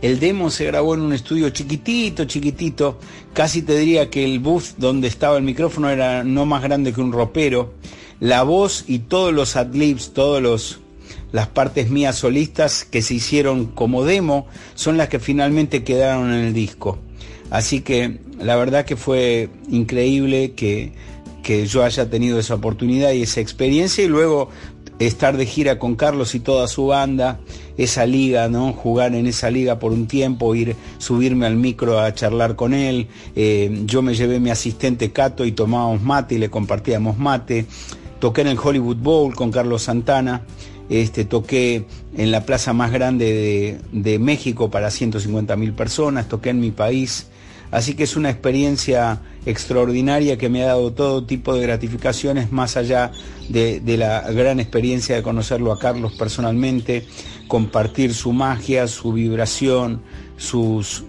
El demo se grabó en un estudio chiquitito, casi te diría que el booth donde estaba el micrófono era no más grande que un ropero. La voz y todos los adlibs, las partes mías solistas que se hicieron como demo son las que finalmente quedaron en el disco. Así que la verdad que fue increíble que yo haya tenido esa oportunidad y esa experiencia, y luego estar de gira con Carlos y toda su banda, esa liga, ¿no? Jugar en esa liga por un tiempo, subirme al micro a charlar con él. Yo me llevé mi asistente Cato y tomábamos mate y le compartíamos mate. Toqué en el Hollywood Bowl con Carlos Santana. Toqué en la plaza más grande de México para 150.000 personas, toqué en mi país. Así que es una experiencia extraordinaria que me ha dado todo tipo de gratificaciones, más allá de la gran experiencia de conocerlo a Carlos personalmente, compartir su magia, su vibración, sus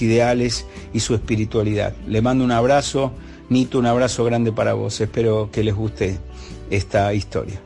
ideales y su espiritualidad. Le mando un abrazo, Nito, un abrazo grande para vos. Espero que les guste esta historia.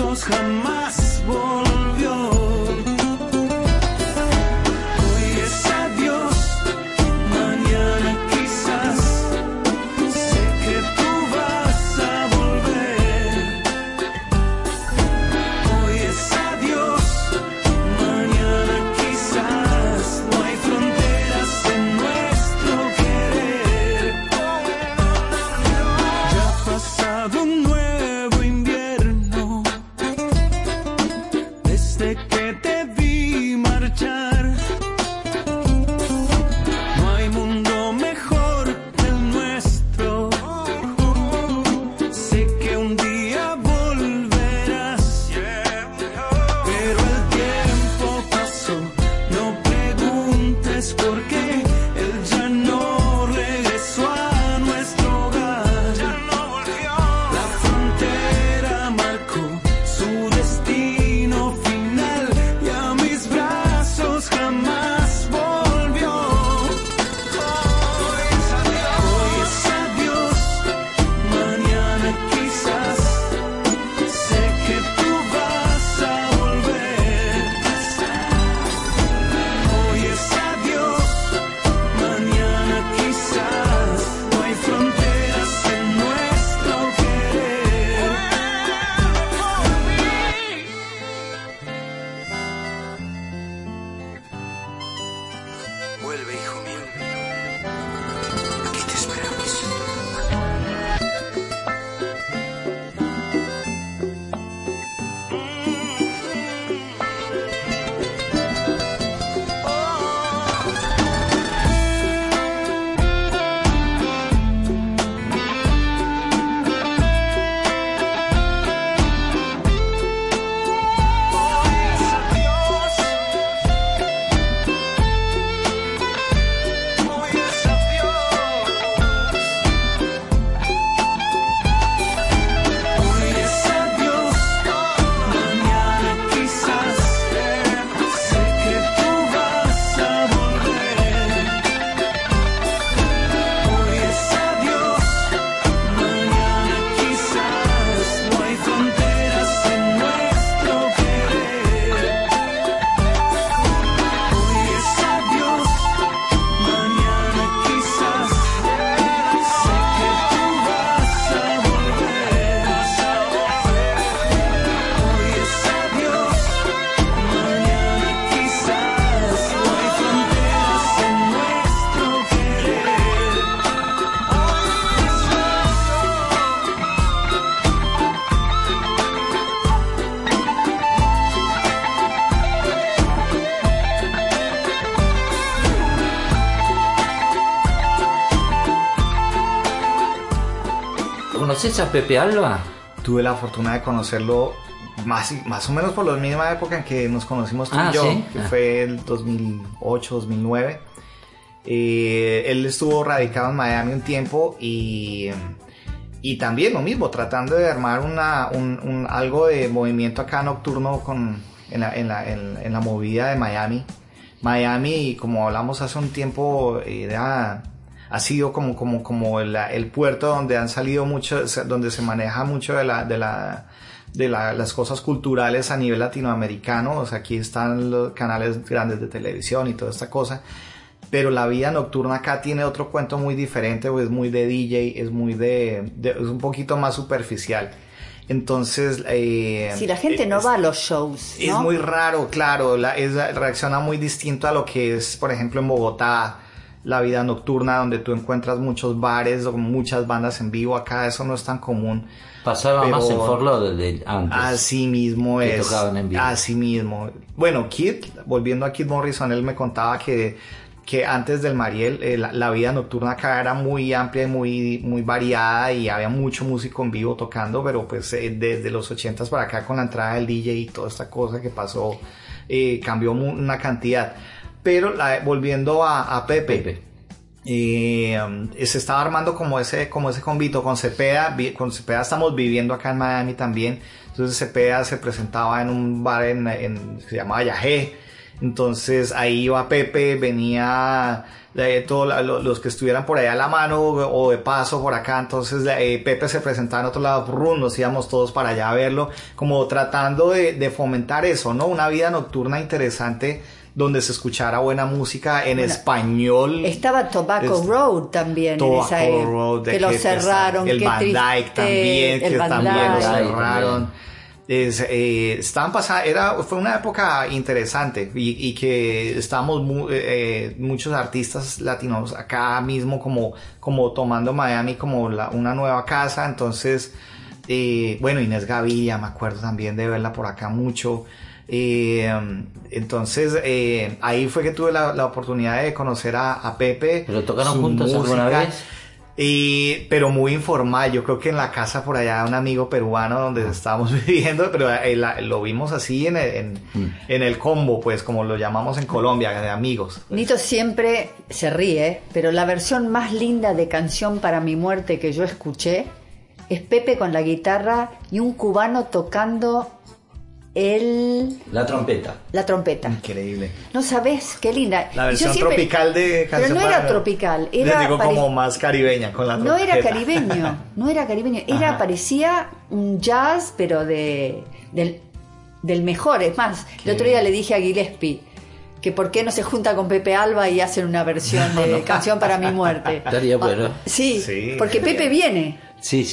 brazos jamás volvió. ¿Conoces a Pepe Alba? Tuve la fortuna de conocerlo más o menos por la misma época en que nos conocimos tú y yo, ¿sí? Que fue el 2008, 2009. Él estuvo radicado en Miami un tiempo y también lo mismo, tratando de armar algo de movimiento acá nocturno en la movida de Miami. Miami, como hablamos hace un tiempo, era... Ha sido como el puerto donde han salido mucho, donde se maneja mucho de las cosas culturales a nivel latinoamericano. O sea, aquí están los canales grandes de televisión y toda esta cosa. Pero la vida nocturna acá tiene otro cuento muy diferente, pues es muy de DJ, es muy es un poquito más superficial. Entonces... si la gente no va a los shows, ¿no? Es muy raro, claro. Reacciona muy distinto a lo que es, por ejemplo, en Bogotá, la vida nocturna, donde tú encuentras muchos bares o muchas bandas en vivo. Acá eso no es tan común. Pasaba más en Fort Lauderdale antes. Así mismo es. Tocaban en vivo. Así mismo. Bueno, volviendo a Kit Morrison, él me contaba que antes del Mariel la vida nocturna acá era muy amplia y muy variada, y había mucho músico en vivo tocando, pero pues desde los 80s para acá, con la entrada del DJ y toda esta cosa que pasó, cambió una cantidad. Pero volviendo a Pepe. Se estaba armando como ese convito con Cepeda. Con Cepeda estamos viviendo acá en Miami también. Entonces Cepeda se presentaba en un bar que se llamaba Yajé. Entonces ahí iba Pepe, venía todos los que estuvieran por allá a la mano o de paso por acá. Entonces Pepe se presentaba en otro lado, nos íbamos todos para allá a verlo, como tratando de fomentar eso, ¿no? Una vida nocturna interesante donde se escuchara buena música en español. Estaba Tobacco Road también, Tobacco en esa Road, que lo cerraron. El Van Dyke también, que también lo cerraron. Fue una época interesante y que estábamos muchos artistas latinos acá mismo como tomando Miami como una nueva casa. Entonces, bueno, Inés Gaviria, me acuerdo también de verla por acá mucho. Entonces ahí fue que tuve la oportunidad de conocer a Pepe. ¿Pero tocaron juntos alguna vez? Pero muy informal, yo creo que en la casa por allá de un amigo peruano donde estábamos viviendo, pero lo vimos así en el combo, pues, como lo llamamos en Colombia, de amigos. Pues. Nito siempre se ríe, pero la versión más linda de Canción para mi muerte que yo escuché es Pepe con la guitarra y un cubano tocando la trompeta. La trompeta. Increíble. No sabes qué linda. La versión tropical de Canción. Pero no era tropical, era como más caribeña con la trompeta. No era caribeño, era parecía un jazz pero del mejor, es más. El otro día le dije a Gillespie que por qué no se junta con Pepe Alba y hacen una versión de Canción para mi muerte. Estaría bueno. Sí, porque Pepe viene. Sí.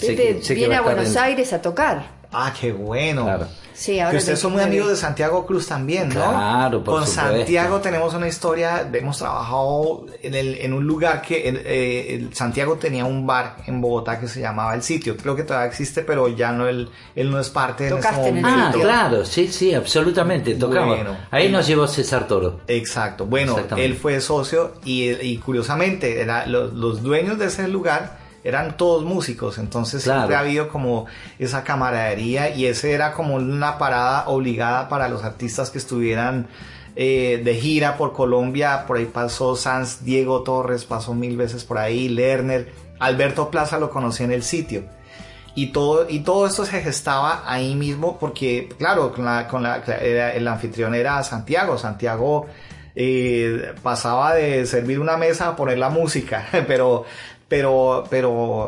Pepe viene a Buenos Aires a tocar. Ah, qué bueno. Claro. Sí, ahora que ustedes son muy amigos de Santiago Cruz también, ¿no? Claro, por supuesto. Con Santiago tenemos una historia, hemos trabajado en un lugar que Santiago tenía un bar en Bogotá que se llamaba El Sitio. Creo que todavía existe, pero ya no él no es parte de nuestro momento. Ah, claro, sí, absolutamente, tocamos. Bueno, ahí nos llevó César Toro. Exacto, bueno, él fue socio y curiosamente los dueños de ese lugar eran todos músicos, entonces siempre ha habido como esa camaradería y ese era como una parada obligada para los artistas que estuvieran de gira por Colombia. Por ahí pasó Sanz, Diego Torres pasó mil veces por ahí, Lerner, Alberto Plaza lo conocí en El Sitio. Y todo esto se gestaba ahí mismo porque, claro, el anfitrión era Santiago. Pasaba de servir una mesa a poner la música, pero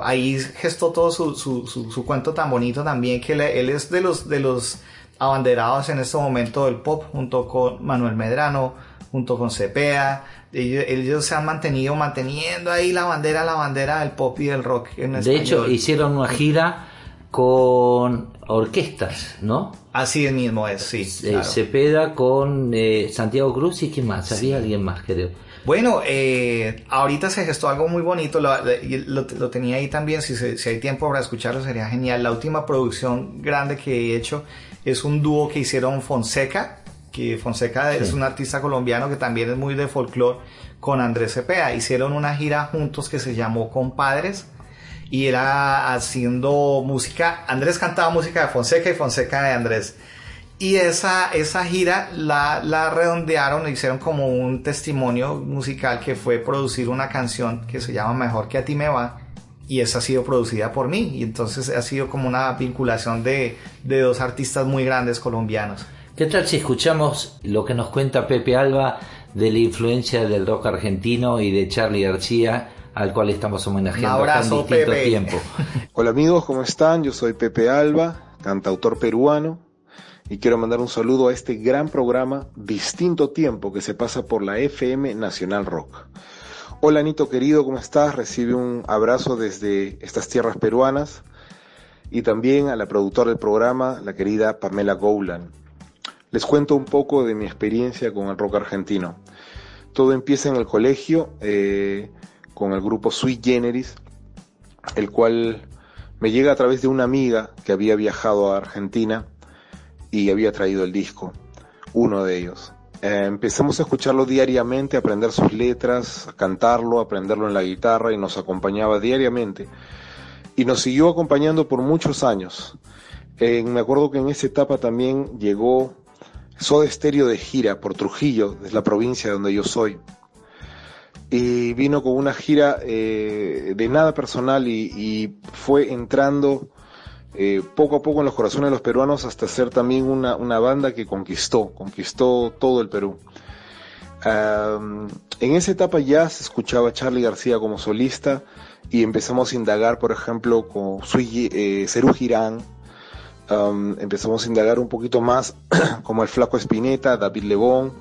ahí gestó todo su cuento tan bonito también, que él es de los abanderados en este momento del pop, junto con Manuel Medrano, junto con Cepeda. Ellos se han manteniendo ahí la bandera del pop y del rock en español. De hecho, hicieron una gira con orquestas, ¿no? Así mismo es, sí. Claro. Cepeda con Santiago Cruz y ¿quién más? Había alguien más, creo. Bueno, ahorita se gestó algo muy bonito, lo tenía ahí también, si hay tiempo para escucharlo sería genial. La última producción grande que he hecho es un dúo que hicieron Fonseca, que Fonseca es un artista colombiano que también es muy de folclore, con Andrés Cepeda. Hicieron una gira juntos que se llamó Compadres y era haciendo música. Andrés cantaba música de Fonseca y Fonseca de Andrés. Y esa gira la redondearon, hicieron como un testimonio musical que fue producir una canción que se llama Mejor que a ti me va, y esa ha sido producida por mí, y entonces ha sido como una vinculación de dos artistas muy grandes colombianos. ¿Qué tal si escuchamos lo que nos cuenta Pepe Alba de la influencia del rock argentino y de Charly García, al cual estamos homenajeando? Un abrazo, tan distinto Pepe. Tiempo. Hola amigos, ¿cómo están? Yo soy Pepe Alba, cantautor peruano. Y quiero mandar un saludo a este gran programa Distinto Tiempo que se pasa por la FM Nacional Rock. Hola Nito querido, ¿cómo estás? Recibe un abrazo desde estas tierras peruanas y también a la productora del programa, la querida Pamela Goulan. Les cuento un poco de mi experiencia con el rock argentino. Todo empieza en el colegio con el grupo Sui Generis, el cual me llega a través de una amiga que había viajado a Argentina y había traído el disco, uno de ellos. Empezamos a escucharlo diariamente, a aprender sus letras, a cantarlo, a aprenderlo en la guitarra, y nos acompañaba diariamente. Y nos siguió acompañando por muchos años. Me acuerdo que en esa etapa también llegó Soda Stereo de gira por Trujillo, desde la provincia donde yo soy. Y vino con una gira de nada personal y fue entrando poco a poco en los corazones de los peruanos, hasta ser también una banda que conquistó todo el Perú. En esa etapa ya se escuchaba a Charly García como solista, y empezamos a indagar, por ejemplo, con Serú Girán. Empezamos a indagar un poquito más, como el Flaco Spinetta, David Lebón,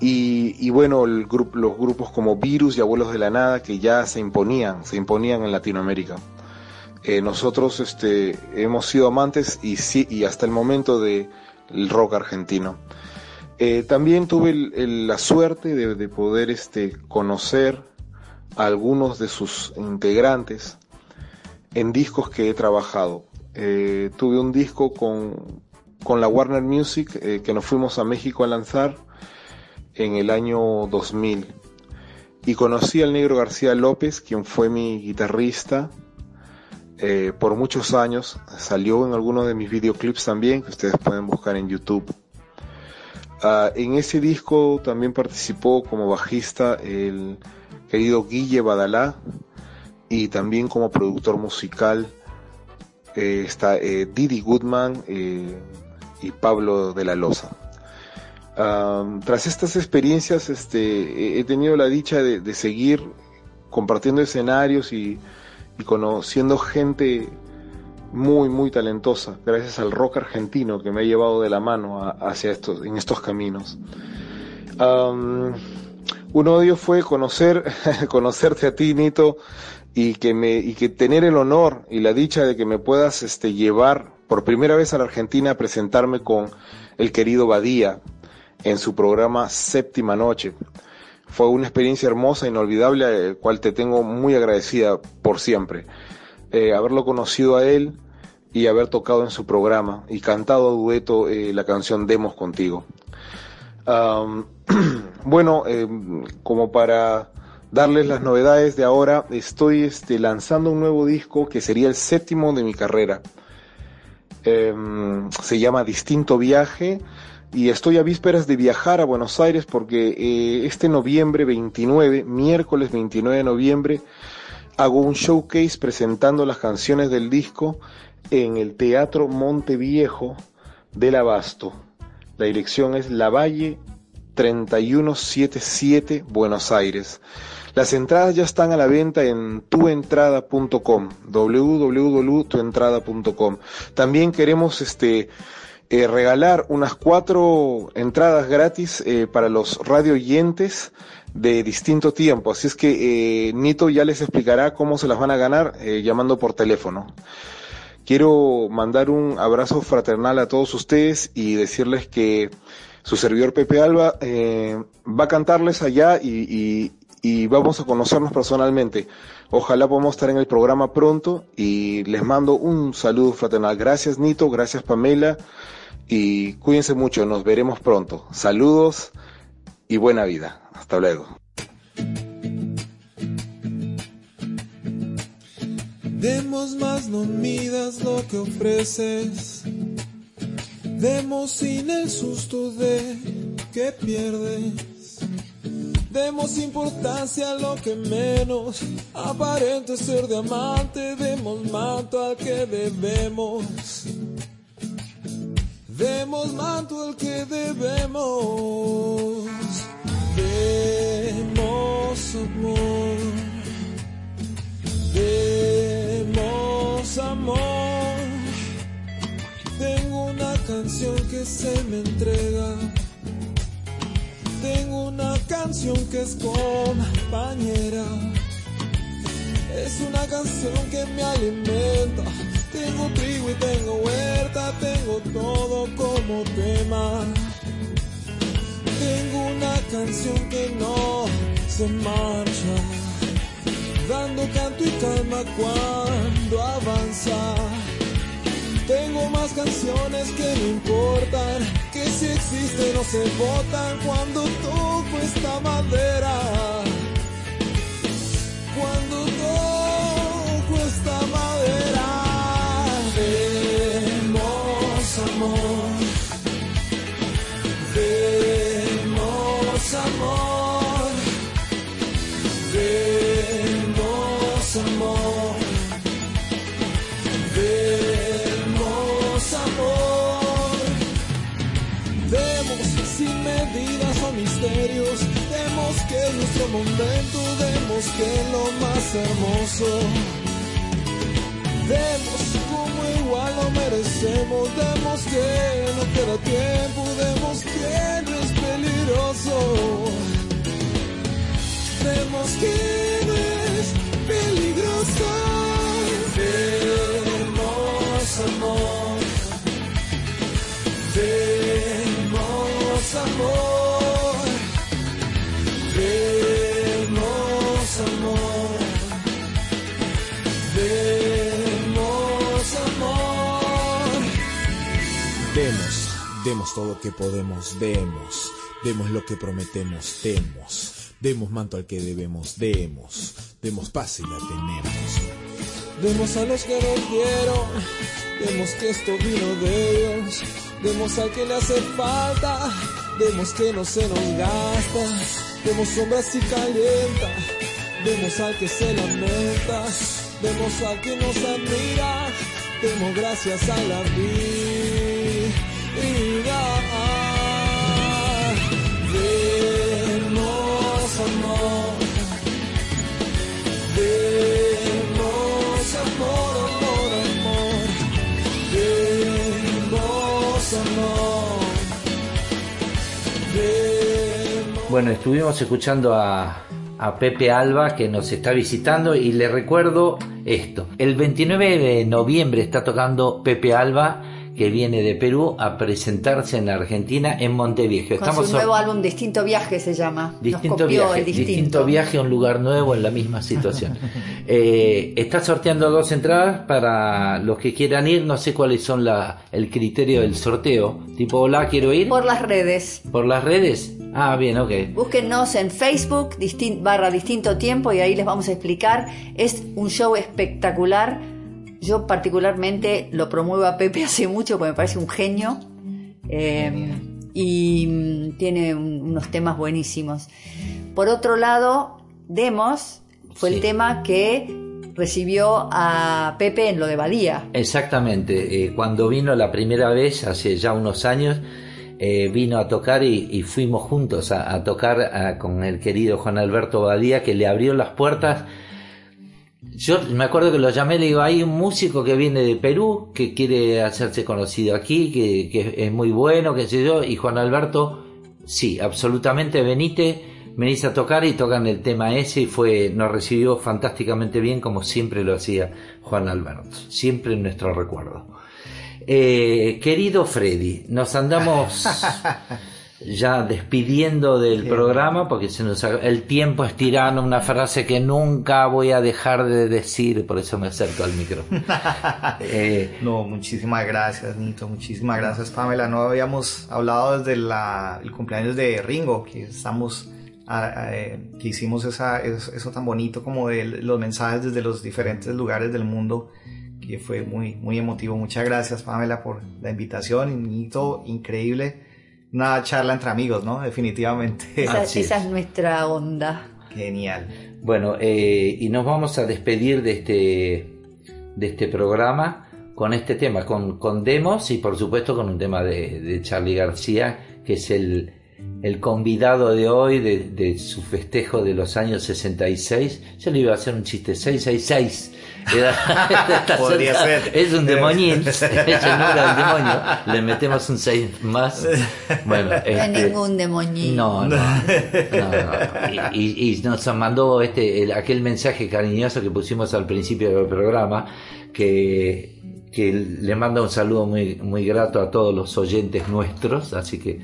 y bueno, los grupos como Virus y Abuelos de la Nada, que ya se imponían en Latinoamérica. Nosotros hemos sido amantes y hasta el momento del rock argentino. También tuve la suerte de poder conocer a algunos de sus integrantes en discos que he trabajado. Tuve un disco con la Warner Music, que nos fuimos a México a lanzar en el año 2000, y conocí al Negro García López, quien fue mi guitarrista por muchos años. Salió en algunos de mis videoclips también, que ustedes pueden buscar en YouTube. En ese disco también participó como bajista el querido Guille Badalá, y también como productor musical está Didi Goodman y Pablo de la Loza. Tras estas experiencias he tenido la dicha de seguir compartiendo escenarios y conociendo gente muy muy talentosa, gracias al rock argentino, que me ha llevado de la mano en estos caminos. Uno de ellos fue conocerte a ti, Nito, y que tener el honor y la dicha de que me puedas llevar por primera vez a la Argentina a presentarme con el querido Badía en su programa Séptima Noche. Fue una experiencia hermosa, inolvidable, a la cual te tengo muy agradecida por siempre. Haberlo conocido a él y haber tocado en su programa y cantado a dueto la canción Demos Contigo. Bueno, como para darles las novedades de ahora, estoy lanzando un nuevo disco que sería el séptimo de mi carrera. Se llama Distinto Viaje, y estoy a vísperas de viajar a Buenos Aires, porque este miércoles 29 de noviembre, hago un showcase presentando las canciones del disco en el Teatro Monteviejo del Abasto. La dirección es La Valle 3177, Buenos Aires. Las entradas ya están a la venta en tuentrada.com, www.tuentrada.com. También queremos regalar unas 4 entradas gratis para los radio oyentes de Distinto Tiempo, así es que Nito ya les explicará cómo se las van a ganar llamando por teléfono. Quiero mandar un abrazo fraternal a todos ustedes y decirles que su servidor Pepe Alba va a cantarles allá y vamos a conocernos personalmente. Ojalá podamos estar en el programa pronto, y les mando un saludo fraternal. Gracias, Nito, gracias, Pamela, y cuídense mucho, nos veremos pronto. Saludos y buena vida. Hasta luego. Demos más, no midas lo que ofreces. Demos sin el susto de que pierdes. Demos importancia a lo que menos aparente ser diamante. Demos manto al que debemos. Demos manto al que debemos. Demos amor. Demos amor. Tengo una canción que se me entrega. Tengo una canción que es compañera. Es una canción que me alimenta. Tengo trigo y tengo huerta. Tengo todo como tema. Tengo una canción que no se marcha, dando canto y calma cuando avanza. Tengo más canciones que no importan, que si existen o se botan cuando toco esta madera. Cuando toco esta madera. Demos amor. Demos amor, demos amor, misterios. Demos que nuestro momento, demos que lo más hermoso. Demos como igual lo merecemos. Demos que no queda tiempo. Demos que no es peligroso. Demos que no es peligroso. Demos amor. Demos amor. Demos amor. Demos amor. Demos, demos todo lo que podemos. Demos, demos lo que prometemos. Demos. Demos manto al que debemos, demos, demos paz y la tenemos. Demos a los que no quiero, demos que esto vino de ellos. Demos al que le hace falta, demos que no se nos gasta. Demos sombra si calienta, demos al que se lamenta. Demos al que nos admira, demos gracias a la vida. Demos amor, amor, amor. Demos amor. Demos. Bueno, estuvimos escuchando a Pepe Alba, que nos está visitando, y le recuerdo esto: el 29 de noviembre está tocando Pepe Alba, que viene de Perú a presentarse en la Argentina, en Montevideo. Estamos con su nuevo álbum Distinto Viaje, se llama. Distinto Viaje, un lugar nuevo en la misma situación. Está sorteando 2 entradas para los que quieran ir. No sé cuáles son el criterio del sorteo. Tipo, hola, quiero ir. Por las redes. ¿Por las redes? Ah, bien, ok. Búsquennos en Facebook, Distinto Tiempo, y ahí les vamos a explicar. Es un show espectacular. Yo particularmente lo promuevo a Pepe hace mucho porque me parece un genio, y tiene unos temas buenísimos. Por otro lado, Demos fue el tema que recibió a Pepe en lo de Badía. Exactamente, cuando vino la primera vez, hace ya unos años, vino a tocar y fuimos juntos a tocar con el querido Juan Alberto Badía, que le abrió las puertas. Yo me acuerdo que lo llamé y le digo, hay un músico que viene de Perú, que quiere hacerse conocido aquí, que es muy bueno, qué sé yo, y Juan Alberto, sí, absolutamente, venís a tocar, y tocan el tema ese, y nos recibió fantásticamente bien, como siempre lo hacía Juan Alberto, siempre en nuestro recuerdo. Querido Freddy, nos andamos ya despidiendo del programa porque el tiempo es tirano, una frase que nunca voy a dejar de decir, por eso me acerco al micro. No, muchísimas gracias, Nito, muchísimas gracias, Pamela. No habíamos hablado desde el cumpleaños de Ringo, que que hicimos eso tan bonito, como de los mensajes desde los diferentes lugares del mundo, que fue muy, muy emotivo. Muchas gracias, Pamela, por la invitación. Nito, increíble. Una charla entre amigos, ¿no? Definitivamente. Esa es nuestra onda. Genial. Bueno, y nos vamos a despedir de este programa con este tema, con Demos, y por supuesto con un tema de Charly García, que es el convidado de hoy, de su festejo de los años 66. Yo le iba a hacer un chiste, 666. Podría ser. Es un demonín. No era un demonio. Le metemos un 6 más. Bueno, no es ningún demonín. No. Y nos mandó aquel mensaje cariñoso que pusimos al principio del programa, que le manda un saludo muy, muy grato a todos los oyentes nuestros. Así que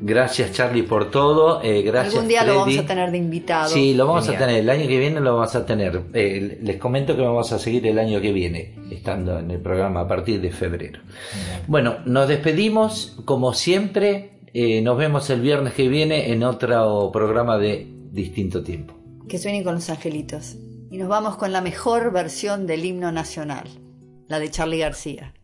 gracias, Charly, por todo. Gracias, algún día, Freddy, lo vamos a tener de invitado. Sí, lo vamos a tener. El año que viene lo vamos a tener. Les comento que vamos a seguir el año que viene, estando en el programa a partir de febrero. Bien. Bueno, nos despedimos como siempre. Nos vemos el viernes que viene en otro programa de Distinto Tiempo. Que suenen con los angelitos. Y nos vamos con la mejor versión del himno nacional, la de Charly García.